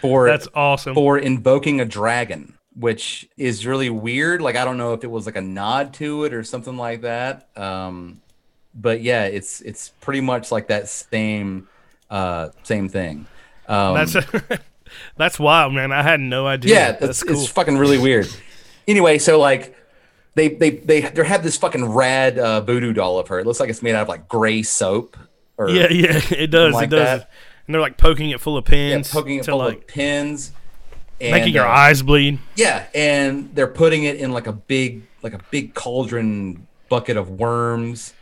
for That's awesome. For invoking a dragon, which is really weird. Like, I don't know if it was like a nod to it or something like that. Um, but yeah, it's it's pretty much like that same uh, same thing. Um, That's. A- That's wild, man. I had no idea. Yeah, that's, that's cool. It's fucking really weird. Anyway, so like they they they they have this fucking rad uh, voodoo doll of her. It looks like it's made out of like gray soap. Or yeah, yeah, it does. Like it does. That. And they're like poking it full of pins. Yeah, poking it full like, of pins, and, making your uh, eyes bleed. Yeah, and they're putting it in like a big like a big cauldron bucket of worms.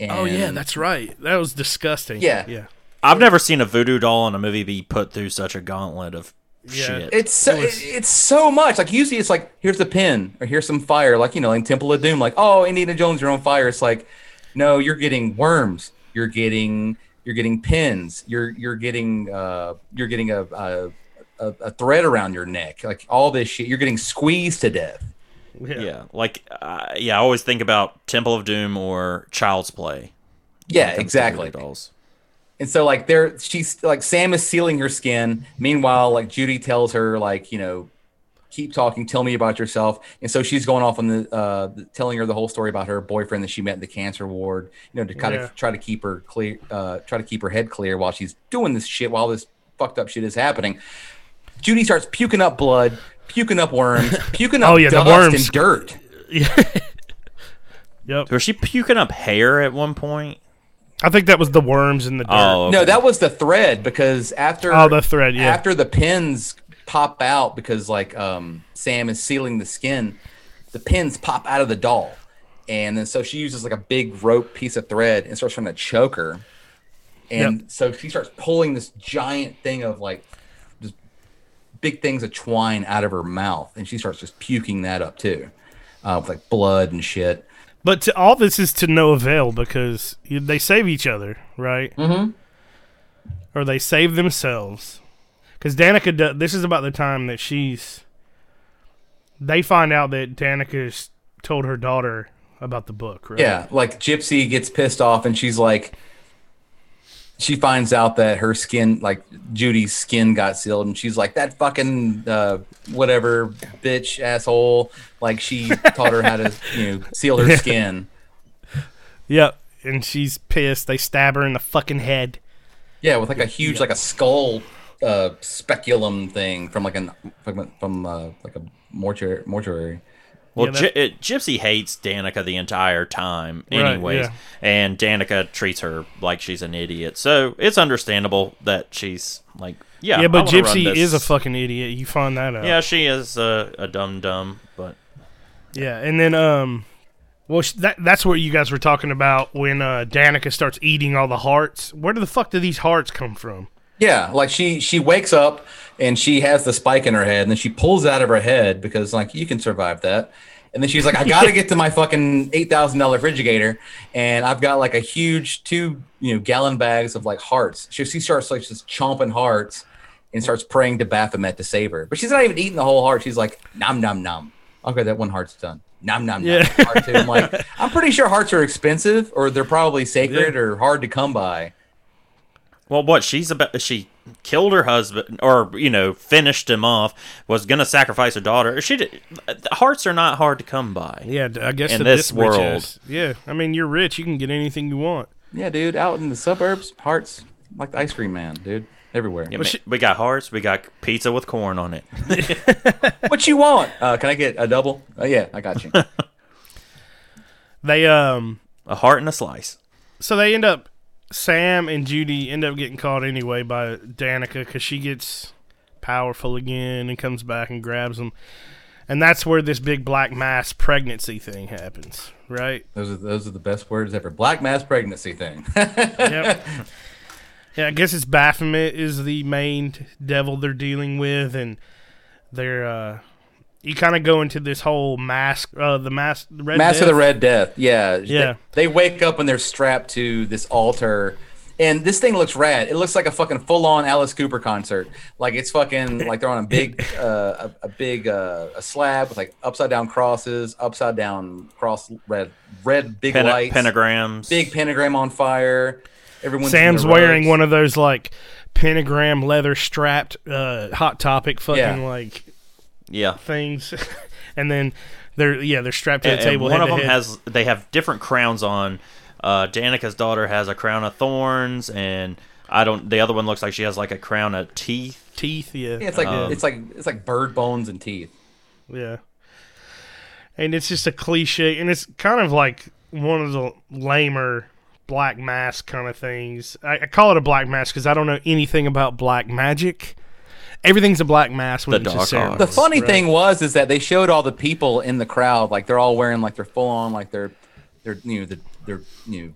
And oh yeah, that's right. That was disgusting. Yeah, yeah. I've never seen a voodoo doll in a movie be put through such a gauntlet of yeah. shit. It's so, it was, it's so much. Like, usually it's like, here's a pin, or here's some fire. Like, you know, in Temple of Doom, like, oh, Indiana Jones, you're on fire. It's like, no, you're getting worms. You're getting you're getting pins. You're you're getting uh, you're getting a, a a thread around your neck. Like, all this shit. You're getting squeezed to death. Yeah, yeah. Like, uh, yeah. I always think about Temple of Doom or Child's Play. Yeah, exactly. Dolls. And so, like, there, she's like, Sam is sealing her skin. Meanwhile, like, Judy tells her, like, you know, keep talking, tell me about yourself. And so she's going off on the, uh, the telling her the whole story about her boyfriend that she met in the cancer ward, you know, to kind yeah. of try to keep her clear, uh, try to keep her head clear while she's doing this shit, while this fucked up shit is happening. Judy starts puking up blood, puking up worms, puking up oh, yeah, dust the worms. and dirt. Yep. Was she puking up hair at one point? I think that was the worms in the dirt. Oh, okay. No, that was the thread, because after oh, the thread, yeah. after the pins pop out, because like um, Sam is sealing the skin, the pins pop out of the doll. And then so she uses like a big rope piece of thread and starts trying to choke her. And yep. so she starts pulling this giant thing of like just big things of twine out of her mouth. And she starts just puking that up too, uh, with like blood and shit. But to, all this is to no avail, because they save each other, right? Mm-hmm. Or they save themselves. Because Danica, does, this is about the time that she's... They find out that Danica's told her daughter about the book, right? Yeah, like Gypsy gets pissed off, and she's like... She finds out that her skin, like Judy's skin, got sealed, and she's like, that fucking uh, whatever bitch asshole. Like, she taught her how to, you know, seal her yeah. skin. Yep. And she's pissed. They stab her in the fucking head. Yeah, with like a huge, yeah. like a skull uh, speculum thing from like an from, from uh, like a mortuary. mortuary. Well, yeah, G- it, Gypsy hates Danica the entire time anyways, right, yeah. and Danica treats her like she's an idiot. So it's understandable that she's like, yeah, yeah, but Gypsy is a fucking idiot. You find that out. Yeah, she is a, a dumb-dumb, but... Yeah, and then, um, well, that that's what you guys were talking about when uh, Danica starts eating all the hearts. Where the fuck do these hearts come from? Yeah, like she, she wakes up and she has the spike in her head, and then she pulls it out of her head because, like, you can survive that. And then she's like, I got to get to my fucking eight thousand dollars refrigerator, and I've got, like, a huge two, you know, gallon bags of, like, hearts. She, she starts, like, just chomping hearts and starts praying to Baphomet to save her. But she's not even eating the whole heart. She's like, nom, nom, nom. Okay, that one heart's done. Nom, nom, yeah. nom. Heart two. I'm like, I'm pretty sure hearts are expensive, or they're probably sacred yeah. or hard to come by. Well, what she's about, she killed her husband, or, you know, finished him off, was going to sacrifice her daughter. She did, hearts are not hard to come by. Yeah, I guess in this world. Is, yeah, I mean, you're rich. You can get anything you want. Yeah, dude, out in the suburbs, hearts, like the ice cream man, dude, everywhere. Yeah, man, she, we got hearts. We got pizza with corn on it. What you want? Uh, can I get a double? Oh, yeah, I got you. They, um... A heart and a slice. So they end up... Sam and Judy end up getting caught anyway by Danica, because she gets powerful again and comes back and grabs them. And that's where this big black mass pregnancy thing happens, right? Those are those are the best words ever. Black mass pregnancy thing. Yep. Yeah, I guess it's Baphomet is the main devil they're dealing with, and they're... Uh, you kind of go into this whole mask, uh, the mask, the Red Mask Death. of the Red Death. Yeah, yeah. They, they wake up and they're strapped to this altar, and this thing looks rad. It looks like a fucking full-on Alice Cooper concert. Like it's fucking like they're on a big, uh, a, a big uh, a slab with like upside down crosses, upside down cross red, red big Penta- lights, pentagrams, big pentagram on fire. Everyone's Sam's wearing one of those like pentagram leather strapped uh, Hot Topic fucking yeah. like. Yeah, things, and then they're yeah they're strapped to the and table. One of them head. has they have different crowns on. Uh, Danica's daughter has a crown of thorns, and I don't. The other one looks like she has like a crown of teeth. Teeth, yeah. yeah it's like um, it's like it's like bird bones and teeth. Yeah, and it's just a cliche, and it's kind of like one of the lamer black mask kind of things. I, I call it a black mask because I don't know anything about black magic. Everything's a black mask. The, dark arms, the funny right. thing was is that they showed all the people in the crowd, like they're all wearing like they're full on, like they're, they're you know, the, they're you know,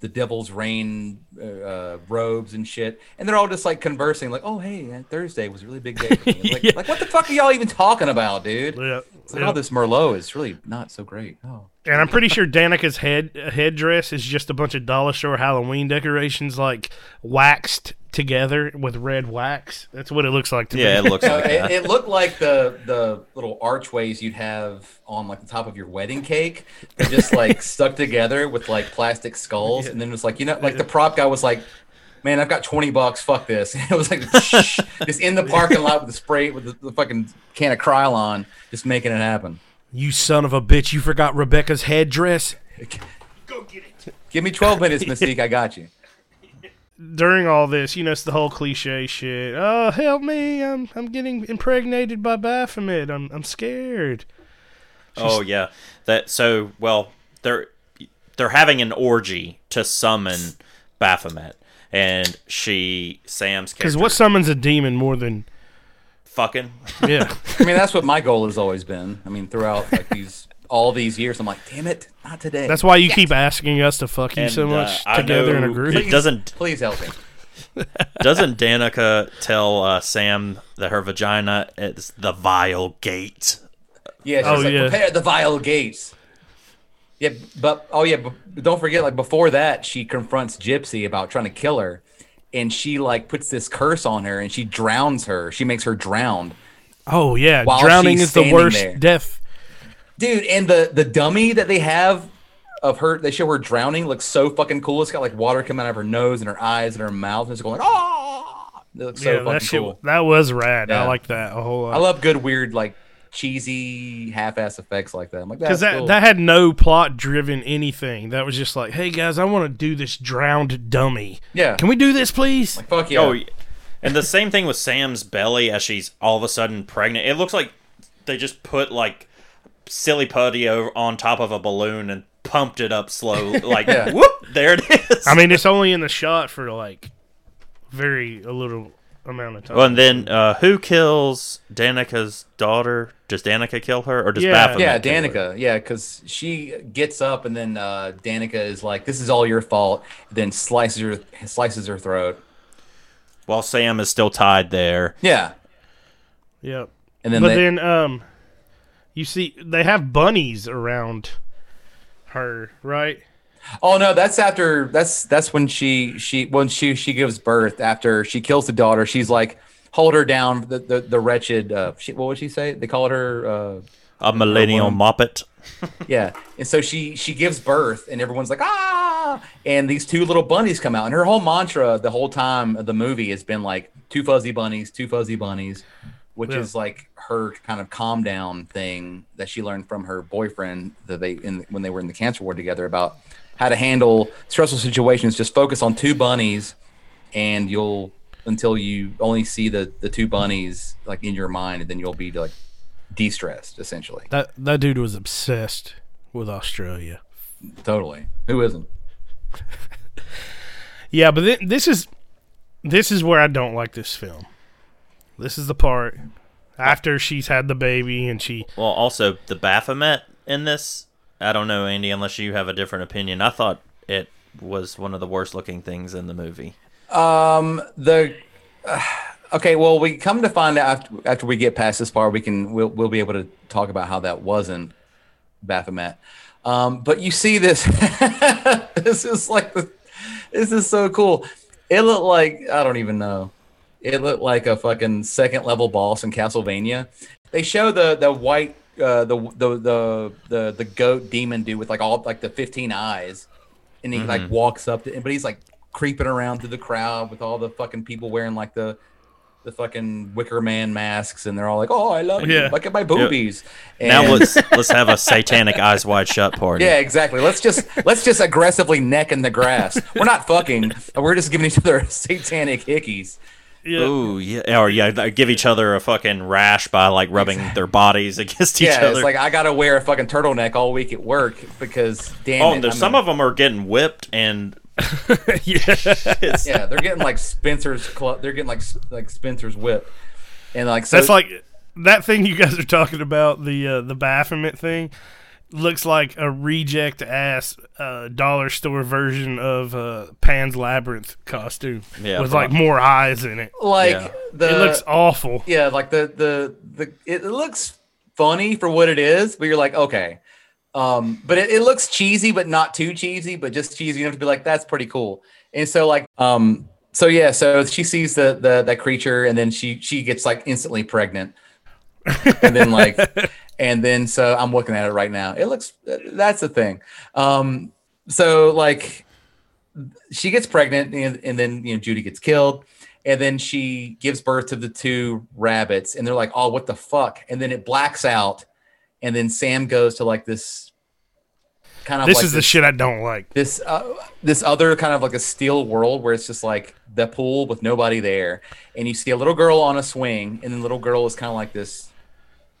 the devil's reign uh, robes and shit, and they're all just like conversing, like, oh hey, Thursday was a really big day. For me. Like, yeah. like what the fuck are y'all even talking about, dude? Yeah. It's like, yeah. oh, this Merlot is really not so great. Oh. And I'm pretty sure Danica's head headdress is just a bunch of dollar store Halloween decorations, like waxed together with red wax. That's what it looks like to yeah, me. Yeah, it looks like that. It, it looked like the the little archways you'd have on like the top of your wedding cake. They're just like stuck together with like plastic skulls, yeah. and then it was like, you know, like the prop guy was like, man, I've got twenty bucks, fuck this. And it was like shh, just in the parking lot with the spray with the, the fucking can of Krylon, just making it happen. You son of a bitch, you forgot Rebecca's headdress. Go get it. Give me twelve minutes, Mystique, I got you. during all this, you know, it's the whole cliche shit. Oh, help me! I'm I'm getting impregnated by Baphomet. I'm I'm scared. She's... Oh yeah, that. So well, they're they're having an orgy to summon Baphomet, and she Sam's because what summons a demon more than fucking? Yeah, I mean that's what my goal has always been. I mean throughout like these. All these years, I'm like, damn it, not today. That's why you yes. keep asking us to fuck you and, so much uh, together in a group. Please, doesn't please help me. Doesn't Danica tell uh, Sam that her vagina is the vile gate? Yeah, she's oh, like, yeah. prepare the vile gates. Yeah, but oh yeah, but don't forget, like before that, she confronts Gypsy about trying to kill her, and she like puts this curse on her, and she drowns her. She makes her drown. Oh yeah, drowning is the worst there. death. Dude, and the, the dummy that they have of her, they show her drowning, looks so fucking cool. It's got like water coming out of her nose and her eyes and her mouth, and it's going, oh! It looks yeah, so fucking that shit, cool. That was rad. Yeah. I like that a whole lot. I love good, weird, like cheesy, half-ass effects like that. I'm like, because that, cool. that had no plot-driven anything. That was just like, hey guys, I want to do this drowned dummy. Yeah. Can we do this, please? Like, fuck yeah. Oh, yeah. And the same thing with Sam's belly as she's all of a sudden pregnant. It looks like they just put like silly putty over on top of a balloon and pumped it up slow like yeah. whoop, there it is. I mean it's only in the shot for like very a little amount of time. Well, and then uh who kills Danica's daughter? Does Danica kill her or does yeah. Baphomet yeah Danica her? Yeah, because she gets up and then uh Danica is like, this is all your fault, then slices her slices her throat while Sam is still tied there. Yeah. Yep. And then but they, then um you see, they have bunnies around her, right? Oh no, that's after. That's that's when she she when she she gives birth. After she kills the daughter, she's like, hold her down. The the, the wretched. Uh, she, what would she say? They called her uh, a millennial moppet. Yeah, and so she she gives birth, and everyone's like ah, and these two little bunnies come out, and her whole mantra the whole time of the movie has been like two fuzzy bunnies, two fuzzy bunnies. Which yeah. is like her kind of calm down thing that she learned from her boyfriend that they in when they were in the cancer ward together about how to handle stressful situations. Just focus on two bunnies, and you'll until you only see the, the two bunnies like in your mind, and then you'll be like de-stressed essentially. That that dude was obsessed with Australia. Totally. Who isn't? Yeah, but th- this is this is where I don't like this film. This is the part after she's had the baby and she... Well, also, the Baphomet in this, I don't know, Andy, unless you have a different opinion. I thought it was one of the worst-looking things in the movie. Um, the... Uh, okay, well, we come to find out after, after we get past this part, we can, we'll, we'll be able to talk about how that wasn't Baphomet. Um, but you see this... This is like... The, this is so cool. It looked like... I don't even know. It looked like a fucking second level boss in Castlevania. They show the the white uh, the, the the the the goat demon dude with like all like the fifteen eyes, and he mm-hmm. like walks up to, but he's like creeping around through the crowd with all the fucking people wearing like the the fucking Wicker Man masks, and they're all like, "Oh, I love yeah. you! Look at my boobies!" Yep. And now let's let's have a satanic eyes wide shut party. Yeah, exactly. Let's just let's just aggressively neck in the grass. We're not fucking. We're just giving each other satanic hickeys. Yeah. Ooh, yeah, or yeah, they give each other a fucking rash by like rubbing exactly. their bodies against each yeah, other. Yeah, it's like I gotta wear a fucking turtleneck all week at work because damn. Oh, it, there's, some gonna... of them are getting whipped and yeah, yeah, they're getting like Spencer's, cl- they're getting like like Spencer's whip, and like so... that's like that thing you guys are talking about, the uh, the Baphomet thing. Looks like a reject ass uh, dollar store version of uh, Pan's Labyrinth costume yeah, with probably. Like more eyes in it. Like yeah. the it looks awful. Yeah, like the the the it looks funny for what it is, but you're like okay, um, but it, it looks cheesy, but not too cheesy, but just cheesy enough to be like that's pretty cool. And so like um, so yeah, so she sees the the that creature, and then she she gets like instantly pregnant. and then like and then so I'm looking at it right now, it looks that's the thing um so like she gets pregnant and, and then you know Judy gets killed, and then she gives birth to the two rabbits, and they're like, oh what the fuck, and then it blacks out, and then Sam goes to like this kind of this like is this, the shit I don't like. This uh, this other kind of like a steel world where it's just like the pool with nobody there, and you see a little girl on a swing, and the little girl is kind of like this.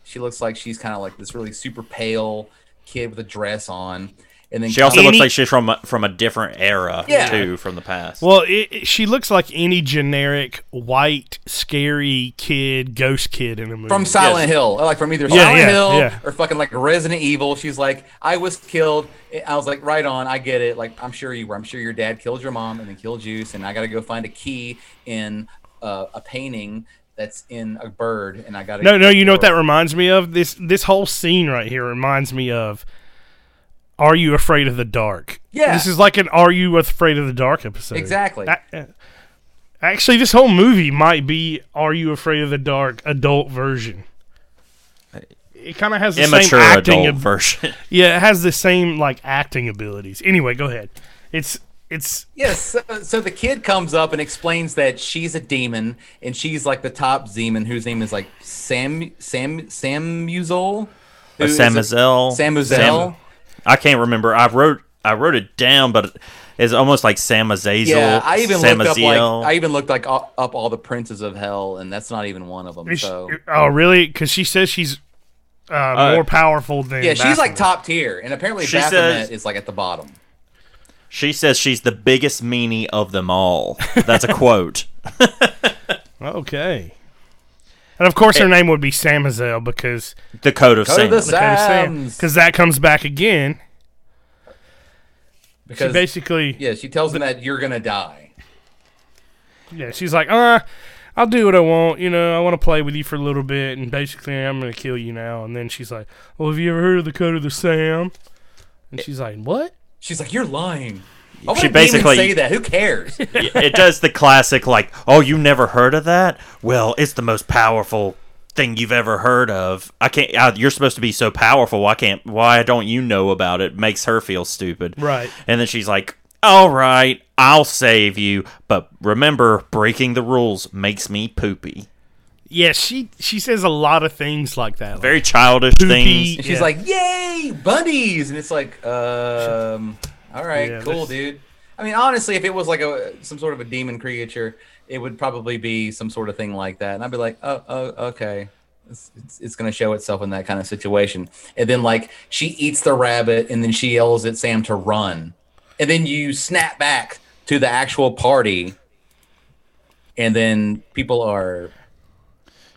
She looks like she's kind of like this really super pale kid with a dress on. And then she also any, looks like she's from a, from a different era, yeah. too, from the past. Well, it, it, she looks like any generic white, scary kid, ghost kid in a movie. From Silent yes. Hill. Like, from either yeah, Silent yeah, Hill yeah. or fucking, like, Resident Evil. She's like, I was killed. I was like, right on, I get it. Like, I'm sure you were. I'm sure your dad killed your mom and then killed Juice, and I got to go find a key in uh, a painting that's in a bird, and I got to... No, no, you know what that reminds me of? This, this whole scene right here reminds me of... Are You Afraid of the Dark? Yeah. This is like an Are You Afraid of the Dark episode. Exactly. I, actually, this whole movie might be Are You Afraid of the Dark adult version. It kind of has the immature same acting adult ab- version. Yeah, it has the same like acting abilities. Anyway, go ahead. It's it's Yes, so, so the kid comes up and explains that she's a demon and she's like the top demon whose name is like Sam Sam Samuzel. Samuzel. Samuzel. I can't remember. I wrote I wrote it down, but it's almost like Samazazel. Yeah, I even Samaziel. looked up like I even looked like all, up all the princes of hell, and that's not even one of them. So. She, oh, really? Because she says she's uh, uh, more powerful than. Yeah, Baphomet. She's like top tier, and apparently she Baphomet says, is like at the bottom. She says she's the biggest meanie of them all. That's a quote. Okay. And, of course, her it, name would be Samazel because... The Code of Sam. Because that comes back again. Because she basically... Yeah, she tells him that you're going to die. Yeah, she's like, uh, I'll do what I want. You know, I want to play with you for a little bit, and basically I'm going to kill you now. And then she's like, well, have you ever heard of the Code of the Sam? And she's like, what? She's like, you're lying. I she basically say that. Who cares? It does the classic, like, oh, you never heard of that? Well, it's the most powerful thing you've ever heard of. I can't. I, you're supposed to be so powerful. I can't. Why don't you know about it? Makes her feel stupid, right? And then she's like, all right, I'll save you, but remember, breaking the rules makes me poopy. Yeah, she she says a lot of things like that, like very childish poopy. things. And she's yeah. like, yay, bunnies, and it's like, um. All right, yeah, cool, dude. I mean, honestly, if it was like a some sort of a demon creature, it would probably be some sort of thing like that, and I'd be like, oh, oh okay, it's it's, it's going to show itself in that kind of situation. And then like she eats the rabbit, and then she yells at Sam to run, and then you snap back to the actual party, and then people are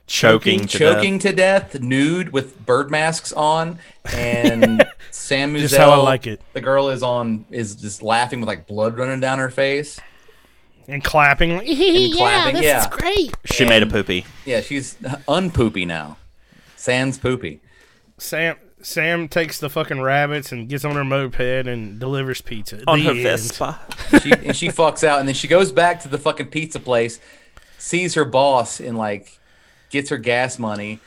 choking, choking to choking death. to death, nude with bird masks on, and. Sam Muzel, just how I like it. The girl is on is just laughing with like blood running down her face and clapping. and yeah, clapping. this yeah. is great. She and, made a poopy. Yeah, she's unpoopy now. Sans poopy. Sam Sam takes the fucking rabbits and gets on her moped and delivers pizza on her end. Vespa. she, and she fucks out, and then she goes back to the fucking pizza place, sees her boss, and like gets her gas money.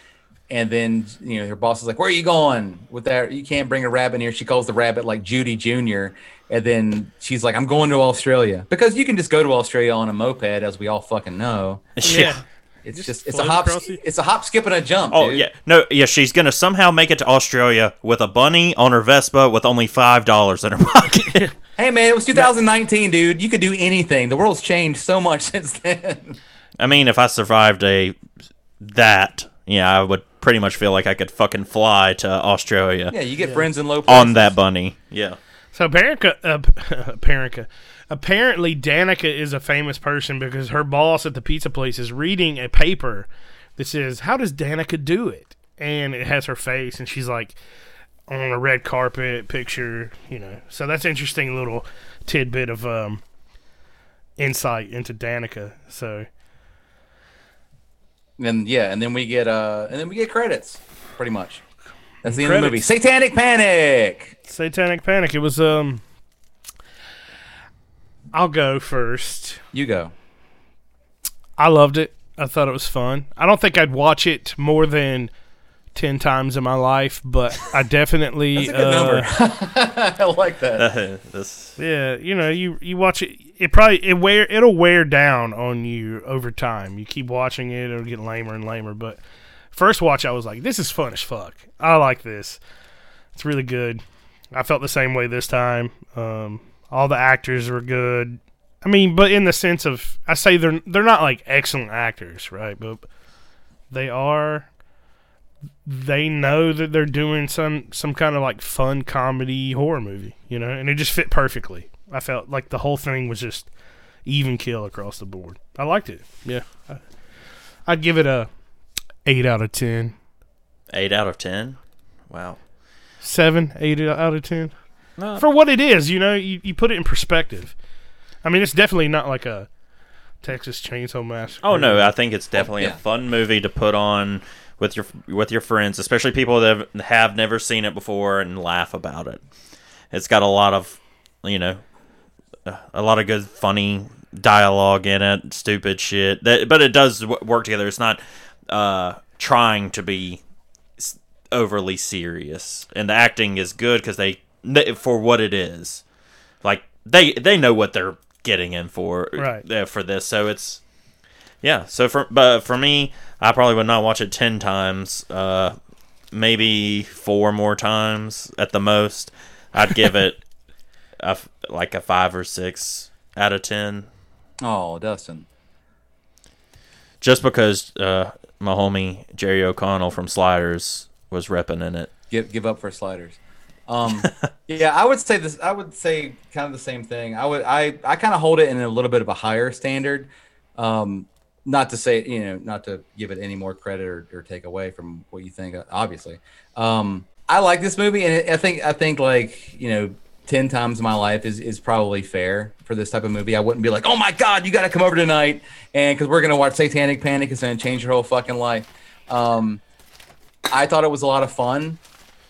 And then, you know, her boss is like, where are you going with that? You can't bring a rabbit in here. She calls the rabbit like Judy Junior And then she's like, I'm going to Australia. Because you can just go to Australia on a moped, as we all fucking know. Yeah. It's just, just it's a hop, it's a hop, skip, and a jump. Oh, dude. yeah. No, yeah, she's going to somehow make it to Australia with a bunny on her Vespa with only five dollars in her pocket. Hey, man, it was two thousand nineteen, dude. You could do anything. The world's changed so much since then. I mean, if I survived a that, yeah, I would pretty much feel like I could fucking fly to Australia. Yeah, you get yeah. friends in low places. On that bunny. Yeah. So Perica, uh, Perica, apparently Danica is a famous person because her boss at the pizza place is reading a paper that says, how does Danica do it? And it has her face, and she's like on a red carpet picture, you know. So that's an interesting little tidbit of um, insight into Danica. So... And yeah, and then we get uh, and then we get credits, pretty much. That's the end credits. of the movie. Satanic Panic. Satanic Panic. It was um. I'll go first. You go. I loved it. I thought it was fun. I don't think I'd watch it more than ten times in my life, but I definitely. That's a good uh, number. I like that. That's... Yeah, you know, you you watch it. It probably it wear it'll wear down on you over time. You keep watching it, it'll get lamer and lamer. But first watch, I was like, "This is fun as fuck. I like this. It's really good." I felt the same way this time. Um, all the actors were good. I mean, but in the sense of, I say they're they're not like excellent actors, right? But they are. They know that they're doing some some kind of like fun comedy horror movie, you know, and it just fit perfectly. I felt like the whole thing was just even kill across the board. I liked it. Yeah, I, I'd give it a eight out of ten. Eight out of ten. Wow. Seven, eight out of ten. No. For what it is, you know, you, you put it in perspective. I mean, it's definitely not like a Texas Chainsaw Massacre. Oh no, I think it's definitely oh, yeah. a fun movie to put on with your with your friends, especially people that have, have never seen it before, and laugh about it. It's got a lot of, you know, a lot of good funny dialogue in it, stupid shit. That, but it does w- work together. It's not uh, trying to be overly serious, and the acting is good because they, they for what it is, like they they know what they're getting in for, right? Uh, for this, so it's yeah. So for but for me, I probably would not watch it ten times, uh, maybe four more times at the most. I'd give it a, like a five or six out of ten. Oh, Dustin. Just because uh, my homie Jerry O'Connell from Sliders was repping in it. Give give up for Sliders. Um, yeah, I would say this. I would say kind of the same thing. I would. I, I kind of hold it in a little bit of a higher standard. Um, not to say, you know, not to give it any more credit or, or take away from what you think. Obviously, um, I like this movie, and I think I think like, you know, ten times my life is is probably fair for this type of movie. I wouldn't be like, oh my god, you got to come over tonight, and because we're gonna watch Satanic Panic, it's gonna change your whole fucking life. Um, I thought it was a lot of fun.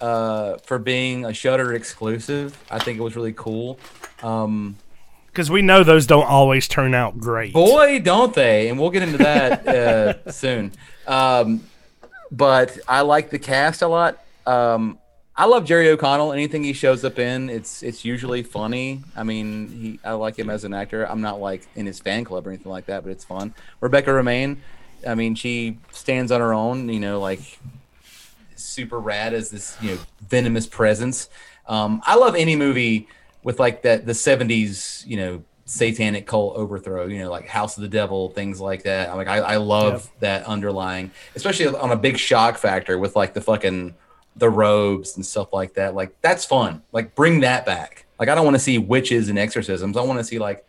Uh, for being a Shudder exclusive, I think it was really cool. Um, because we know those don't always turn out great. Boy, don't they! And we'll get into that uh, soon. Um, but I like the cast a lot. Um, I love Jerry O'Connell. Anything he shows up in, it's it's usually funny. I mean, he, I like him as an actor. I'm not like in his fan club or anything like that, but it's fun. Rebecca Romijn, I mean, she stands on her own. You know, like. Super rad as this, you know, venomous presence. Um, I love any movie with like that the seventies, you know, satanic cult overthrow, you know, like House of the Devil, things like that. I'm like, I, I love yep. that underlying, especially on a big shock factor with like the fucking the robes and stuff like that. Like that's fun. Like bring that back. Like I don't want to see witches and exorcisms. I want to see like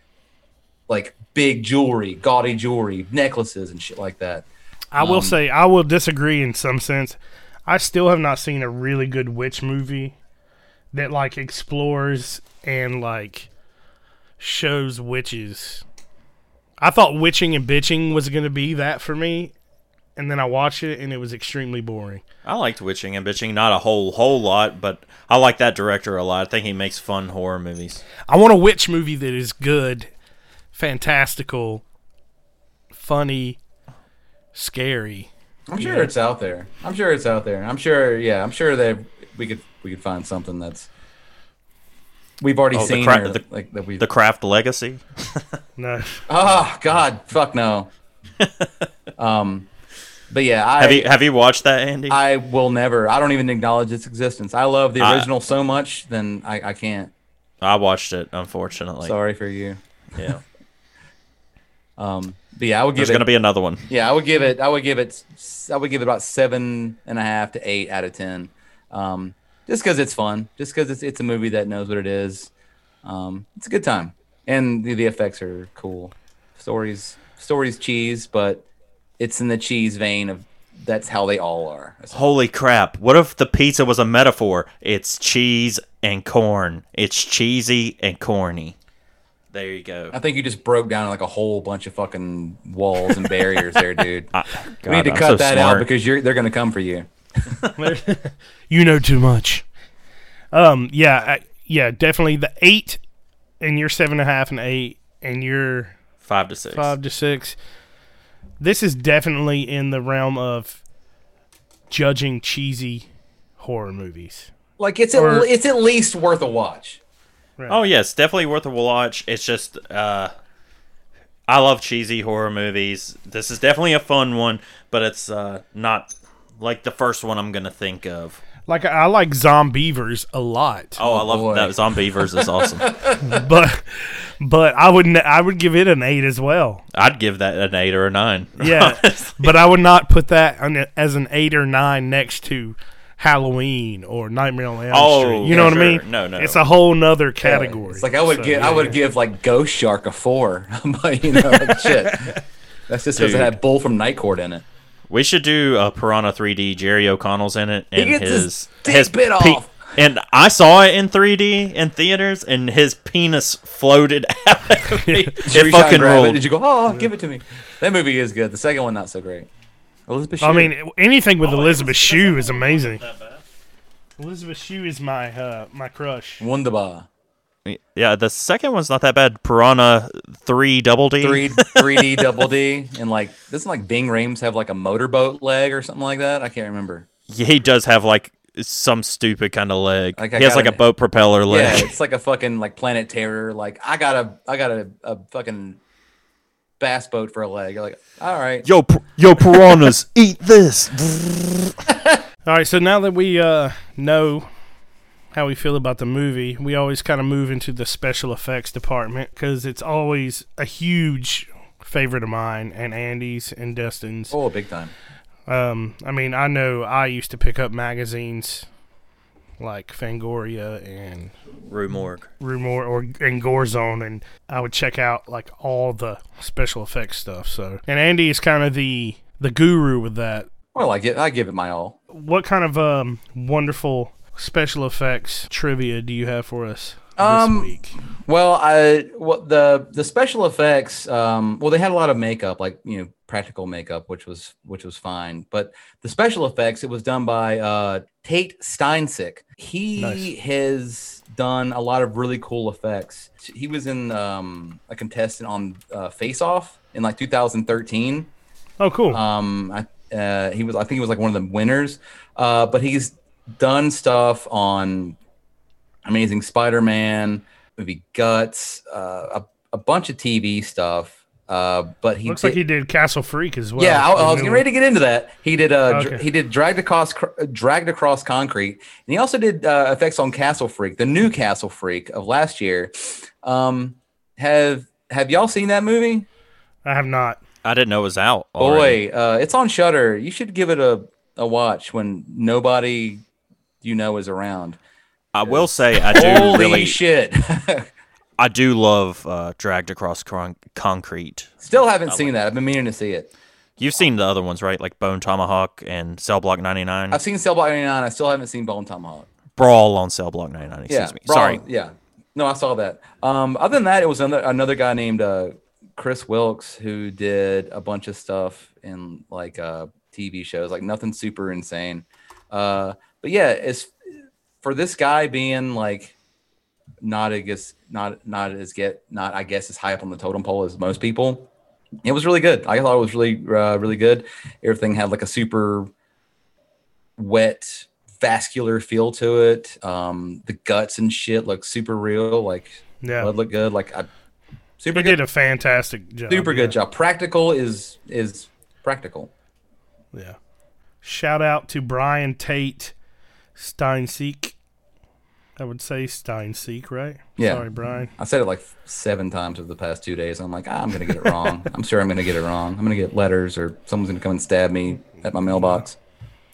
like big jewelry, gaudy jewelry, necklaces and shit like that. I um, will say I will disagree in some sense. I still have not seen a really good witch movie that, like, explores and, like, shows witches. I thought Witching and Bitching was going to be that for me, and then I watched it, and it was extremely boring. I liked Witching and Bitching. Not a whole whole lot, but I like that director a lot. I think he makes fun horror movies. I want a witch movie that is good, fantastical, funny, scary. I'm sure yeah. it's out there. I'm sure it's out there. I'm sure, yeah. I'm sure that we could we could find something that's we've already oh, seen. The, cra- the, like, that we've... the Craft Legacy. No. Oh God, fuck no. um, but yeah, I, have you have you watched that, Andy? I will never. I don't even acknowledge its existence. I love the original I, so much, then I, I can't. I watched it, unfortunately. Sorry for you. Yeah. um. But yeah, I would give There's it, gonna be another one. Yeah, I would give it. I would give it. I would give it about seven and a half to eight out of ten, um, just because it's fun. Just because it's it's a movie that knows what it is. Um, it's a good time, and the, the effects are cool. Stories, stories, cheese, but it's in the cheese vein of that's how they all are. Holy crap! What if the pizza was a metaphor? It's cheese and corn. It's cheesy and corny. There you go. I think you just broke down like a whole bunch of fucking walls and barriers there, dude. I, God, we need to I'm cut so that smart. out because you're, they're going to come for you. You know too much. Um, yeah, I, yeah, definitely the eight, and you're seven and a half and eight, and you're five to six. Five to six. This is definitely in the realm of judging cheesy horror movies. Like it's or, at, it's at least worth a watch. Right. Oh yes, yeah, definitely worth a watch. It's just, uh, I love cheesy horror movies. This is definitely a fun one, but it's uh, not like the first one I'm gonna think of. Like, I like Zombievers a lot. Oh, I love Boy. that. Zombievers is awesome. But but I would I would give it an eight as well. I'd give that an eight or a nine. Yeah, but I would not put that on, as an eight or nine next to Halloween or Nightmare on Elm oh, Street. You know sure. what I mean? No, no. It's a whole nother category. Yeah. It's like I would so, give yeah. I would give like Ghost Shark a four. You know, like shit. That's just because it had Bull from Night Court in it. We should do a Piranha three D. Jerry O'Connell's in it, and he gets his, his, his bit pe- off. And I saw it in three D in theaters, and his penis floated out of me. It fucking rolled. It. Did you go? Oh, give it to me. That movie is good. The second one, not so great. Elizabeth Shue. I mean, anything with oh, Elizabeth Shue is amazing. Elizabeth Shue is my uh, my crush. Wunderbar. Yeah, the second one's not that bad. Piranha three double D, three three D double D, and like doesn't like Bing Rames have like a motorboat leg or something like that? I can't remember. Yeah, he does have like some stupid kind of leg. Like he has like a an, boat propeller leg. Yeah, it's like a fucking like Planet Terror. Like I got a I got a, a fucking bass boat for a leg. You're like, all right, yo pir- yo piranhas, eat this. All right, so now that we uh, know how we feel about the movie, we always kind of move into the special effects department because it's always a huge favorite of mine and Andy's and Dustin's. Oh, big time. Um, I mean, I know I used to pick up magazines like Fangoria and Rue Morgue, Rue Morgue or and Gore Zone, and I would check out like all the special effects stuff. So, and Andy is kind of the the guru with that. Well, I get, I give it my all. What kind of um wonderful special effects trivia do you have for us this um, week? Well, I well, the the special effects. Um, well, they had a lot of makeup, like you know, practical makeup, which was which was fine. But the special effects, it was done by uh, Tate Steinsiek. He nice. has done a lot of really cool effects. He was in um, a contestant on uh, Face Off in like two thousand thirteen. Oh, cool. Um, I, uh, he was I think he was like one of the winners. Uh, but he's done stuff on Amazing Spider-Man, movie Guts, uh, a, a bunch of T V stuff. Uh, but he looks did, like he did Castle Freak as well. Yeah, I, I was getting ready to get into that. He did. Uh, okay. dr- he did Dragged Across Dragged Across Concrete, and he also did uh, effects on Castle Freak, the new Castle Freak of last year. Um, have Have y'all seen that movie? I have not. I didn't know it was out. Boy, uh, it's on Shudder. You should give it a a watch when nobody you know is around. I will say I do Holy really shit. I do love uh, Dragged Across Con- Concrete. Still haven't I seen like that. I've been meaning to see it. You've seen the other ones, right? Like Bone Tomahawk and Cell Block ninety-nine. I've seen Cell Block ninety-nine. I still haven't seen Bone Tomahawk. Brawl on Cell Block ninety-nine. Excuse yeah, me. Brawl, Sorry. Yeah. No, I saw that. Um, other than that, it was another, another guy named uh, Chris Wilkes who did a bunch of stuff in like uh, T V shows, like nothing super insane. Uh, but yeah, it's for this guy being like not as not not as get not I guess as high up on the totem pole as most people, it was really good. I thought it was really uh, really good. Everything had like a super wet vascular feel to it. Um, the guts and shit looked super real. Like yeah, blood looked good. Like I super he good. did a fantastic job. Super yeah. good job. Practical is is practical. Yeah. Shout out to Brian Tate Steinsiek. I would say Steinsiek, right? Yeah. Sorry, Brian. I said it like seven times over the past two days. I'm like, ah, I'm going to get it wrong. I'm sure I'm going to get it wrong. I'm going to get letters or someone's going to come and stab me at my mailbox.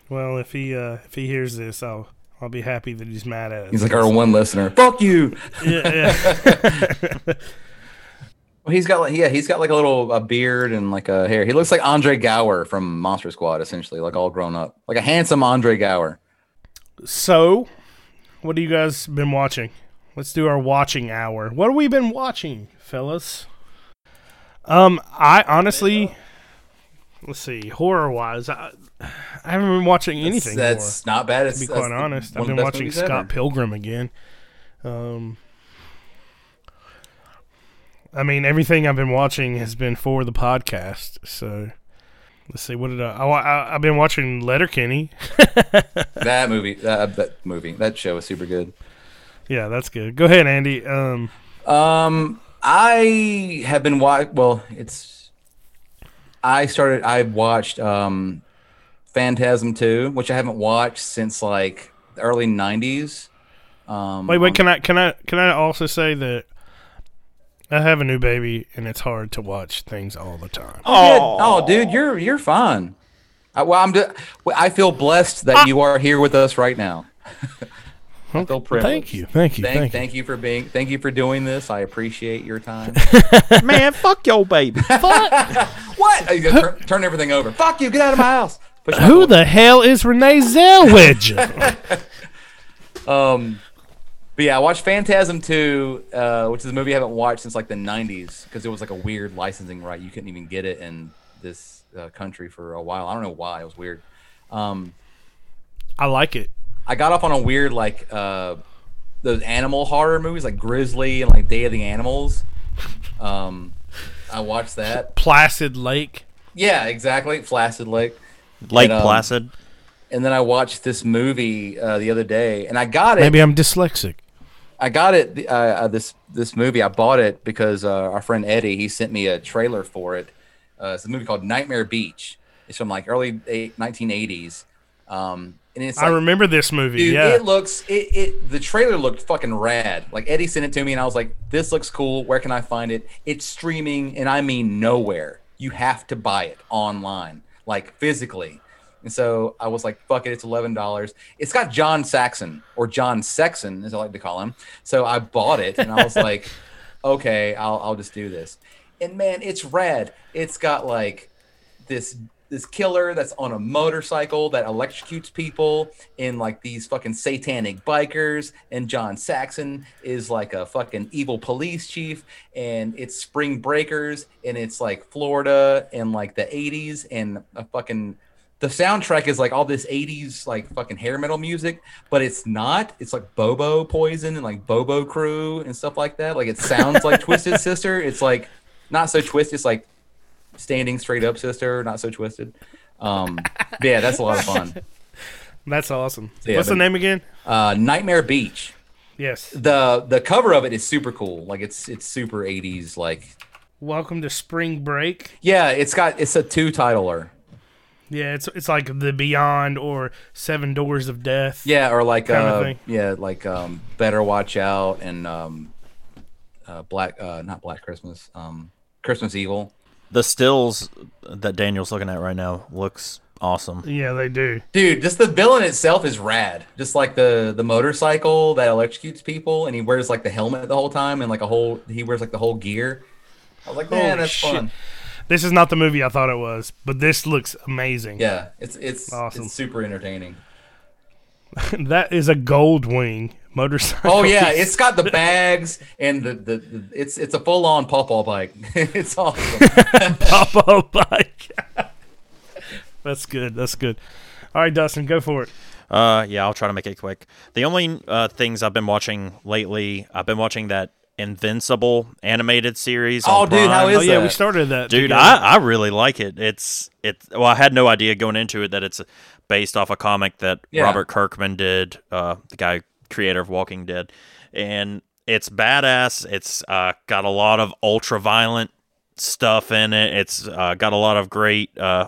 Well, if he uh, if he hears this, I'll I'll be happy that he's mad at us. He's like our one listener. Fuck you. Yeah. yeah. Well, he's got like yeah, he's got like a little a beard and like a hair. He looks like Andre Gower from Monster Squad, essentially, like all grown up, like a handsome Andre Gower. So, what have you guys been watching? Let's do our watching hour. What have we been watching, fellas? Um, I honestly, let's see, horror-wise, I, I haven't been watching anything. That's, that's not bad. It's, to be quite honest, I've been watching Scott ever. Pilgrim again. Um, I mean, everything I've been watching has been for the podcast, so... Let's see, what did I... Oh, I I've been watching Letterkenny. that movie, uh, that movie, that show is super good. Yeah, that's good. Go ahead, Andy. Um, um, I have been watching... Well, it's... I started... I watched um, Phantasm two, which I haven't watched since, like, the early nineties. Um, wait, wait. Can I can I can I also say that I have a new baby and it's hard to watch things all the time. Oh, oh, dude, you're you're fine. I, well, I'm. Just, I feel blessed that ah. you are here with us right now. I feel privileged. Thank you, thank you, thank, thank, thank you for being. Thank you for doing this. I appreciate your time. Man, fuck your baby. Fuck. What? Turn, turn everything over. Fuck you. Get out of my house. Push my Who door. The hell is Renee Zellweger? um. But yeah, I watched Phantasm two, uh, which is a movie I haven't watched since like the nineties because it was like a weird licensing right. You couldn't even get it in this uh, country for a while. I don't know why. It was weird. Um, I like it. I got off on a weird like uh, those animal horror movies like Grizzly and like Day of the Animals. Um, I watched that. Placid Lake. Yeah, exactly. Placid Lake. Lake and, um, Placid. And then I watched this movie uh, the other day, and I got it. Maybe I'm dyslexic. I got it. Uh, this this movie, I bought it because uh, our friend Eddie he sent me a trailer for it. Uh, it's a movie called Nightmare Beach. It's from like early nineteen eighties. Um, and it's like, I remember this movie. Dude, yeah, it looks it, it. The trailer looked fucking rad. Like Eddie sent it to me, and I was like, "This looks cool. Where can I find it?" It's streaming, and I mean nowhere. You have to buy it online, like physically. And so I was like, fuck it, it's eleven dollars. It's got John Saxon, or John Sexton, as I like to call him. So I bought it, and I was like, okay, I'll I'll just do this. And, man, it's rad. It's got, like, this this killer that's on a motorcycle that electrocutes people and, like, these fucking satanic bikers. And John Saxon is, like, a fucking evil police chief. And it's Spring Breakers, and it's, like, Florida and, like, the eighties and a fucking... The soundtrack is like all this eighties like fucking hair metal music, but it's not. It's like Bobo Poison and like Bobo Crew and stuff like that. Like it sounds like Twisted Sister. It's like not so twisted. It's like Standing Straight Up Sister, not so twisted. Um, yeah, that's a lot of fun. That's awesome. So yeah, What's but, the name again? Uh, Nightmare Beach. Yes. The the cover of it is super cool. Like it's it's super eighties like. Welcome to Spring Break. Yeah, it's got it's a two titler. Yeah, it's it's like The Beyond or Seven Doors of Death. Yeah, or like uh, yeah, like um, Better Watch Out and um, uh, Black uh, not Black Christmas, um, Christmas Evil. The stills that Daniel's looking at right now looks awesome. Yeah, they do, dude. Just the villain itself is rad. Just like the the motorcycle that electrocutes people, and he wears like the helmet the whole time, and like a whole he wears like the whole gear. I was like, man, that's shit. Fun. This is not the movie I thought it was, but this looks amazing. Yeah, it's it's awesome. It's super entertaining. That is a Goldwing motorcycle. Oh yeah, it's got the bags and the, the, the it's it's a full on pawpaw bike. It's awesome. Pawpaw bike. That's good. That's good. All right, Dustin, go for it. Uh, yeah, I'll try to make it quick. The only uh, things I've been watching lately, I've been watching that Invincible animated series. Oh, dude, how is that? Oh, yeah, we started that. Dude, I, I really like it. It's it's well, I had no idea going into it that it's based off a comic that yeah. Robert Kirkman did, uh, the guy creator of Walking Dead, and it's badass. It's uh, got a lot of ultra violent stuff in it. It's uh, got a lot of great uh,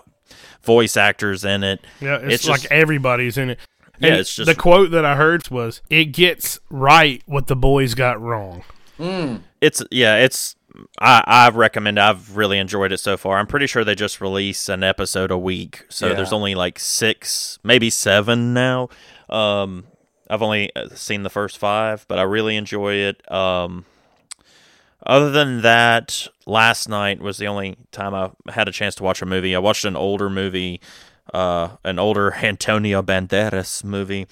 voice actors in it. Yeah, it's, it's like just, everybody's in it. Yeah, it's just the quote that I heard was, "It gets right what the boys got wrong." Mm. It's yeah, it's I I recommend. I've really enjoyed it so far. I'm pretty sure they just release an episode a week, so yeah. There's only like six, maybe seven now. Um, I've only seen the first five, but I really enjoy it. Um, other than that, last night was the only time I had a chance to watch a movie. I watched an older movie, uh, an older Antonio Banderas movie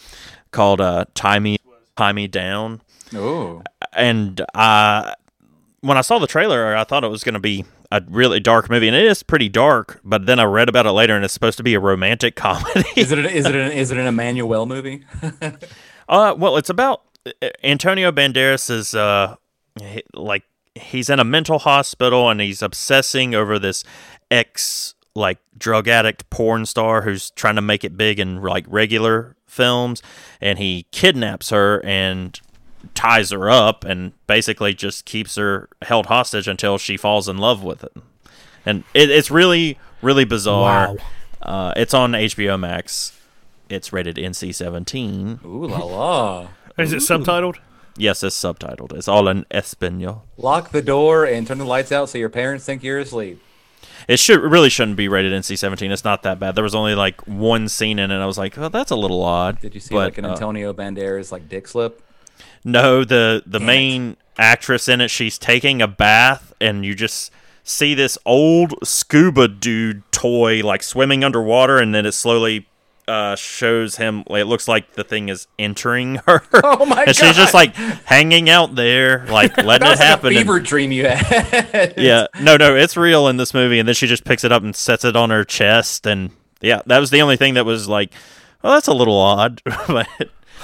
called uh, "Tie Me, Tie Me Down." Oh, and uh, when I saw the trailer, I thought it was going to be a really dark movie, and it is pretty dark. But then I read about it later, and it's supposed to be a romantic comedy. Is it? An, is it? An, is it an Emmanuel movie? uh, well, it's about Antonio Banderas is uh, like he's in a mental hospital, and he's obsessing over this ex like drug addict porn star who's trying to make it big in like regular films, and he kidnaps her and ties her up and basically just keeps her held hostage until she falls in love with him. And it, it's really, really bizarre. Wow. Uh, it's on H B O Max. It's rated N C seventeen. Ooh la la. Is it subtitled? Yes, it's subtitled. It's all in Espanol. Lock the door and turn the lights out so your parents think you're asleep. It should it really shouldn't be rated N C seventeen. It's not that bad. There was only like one scene in it. I was like, oh, that's a little odd. Did you see but, like an Antonio uh, Banderas like dick slip? No, the the Damn main it. actress in it, she's taking a bath, and you just see this old scuba dude toy like swimming underwater, and then it slowly uh, shows him. It looks like the thing is entering her. Oh my god! And she's just like hanging out there, like letting it happen. Like a fever and, dream you had. Yeah, no, no, it's real in this movie. And then she just picks it up and sets it on her chest, and yeah, that was the only thing that was like, well, that's a little odd, but.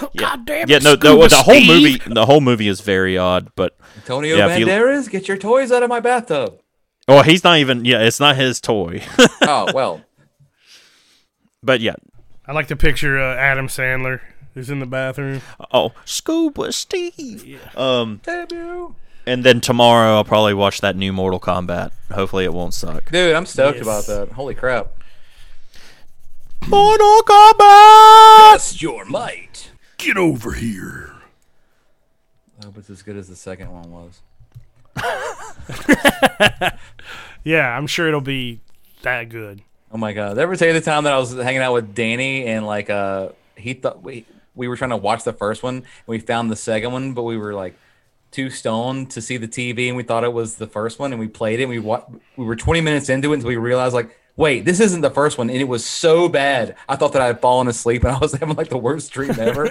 Oh, yeah. God damn it, yeah, no, no, the whole movie, the whole movie is very odd. But Antonio yeah, Banderas, you, get your toys out of my bathtub. Oh, he's not even. Yeah, it's not his toy. Oh well. But yeah, I like to picture uh, Adam Sandler who's in the bathroom. Oh, Scuba Steve. Yeah. Um, Debut. And then tomorrow I'll probably watch that new Mortal Kombat. Hopefully it won't suck. Dude, I'm stoked yes. about that. Holy crap! Mortal Kombat. That's your might. Get over here. I hope it's as good as the second one was. Yeah, I'm sure it'll be that good. Oh my god. Did I ever tell you the time that I was hanging out with Danny and like uh he thought we we were trying to watch the first one and we found the second one, but we were like too stoned to see the T V and we thought it was the first one and we played it and we wa- we were twenty minutes into it until we realized like, wait, this isn't the first one, and it was so bad. I thought that I had fallen asleep, and I was having like the worst dream ever.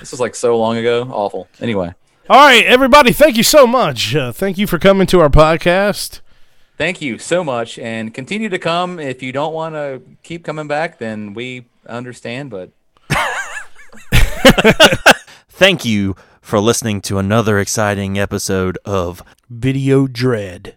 This was like so long ago. Awful. Anyway. All right, everybody, thank you so much. Uh, thank you for coming to our podcast. Thank you so much, and continue to come. If you don't want to keep coming back, then we understand, but... Thank you for listening to another exciting episode of Video Dread.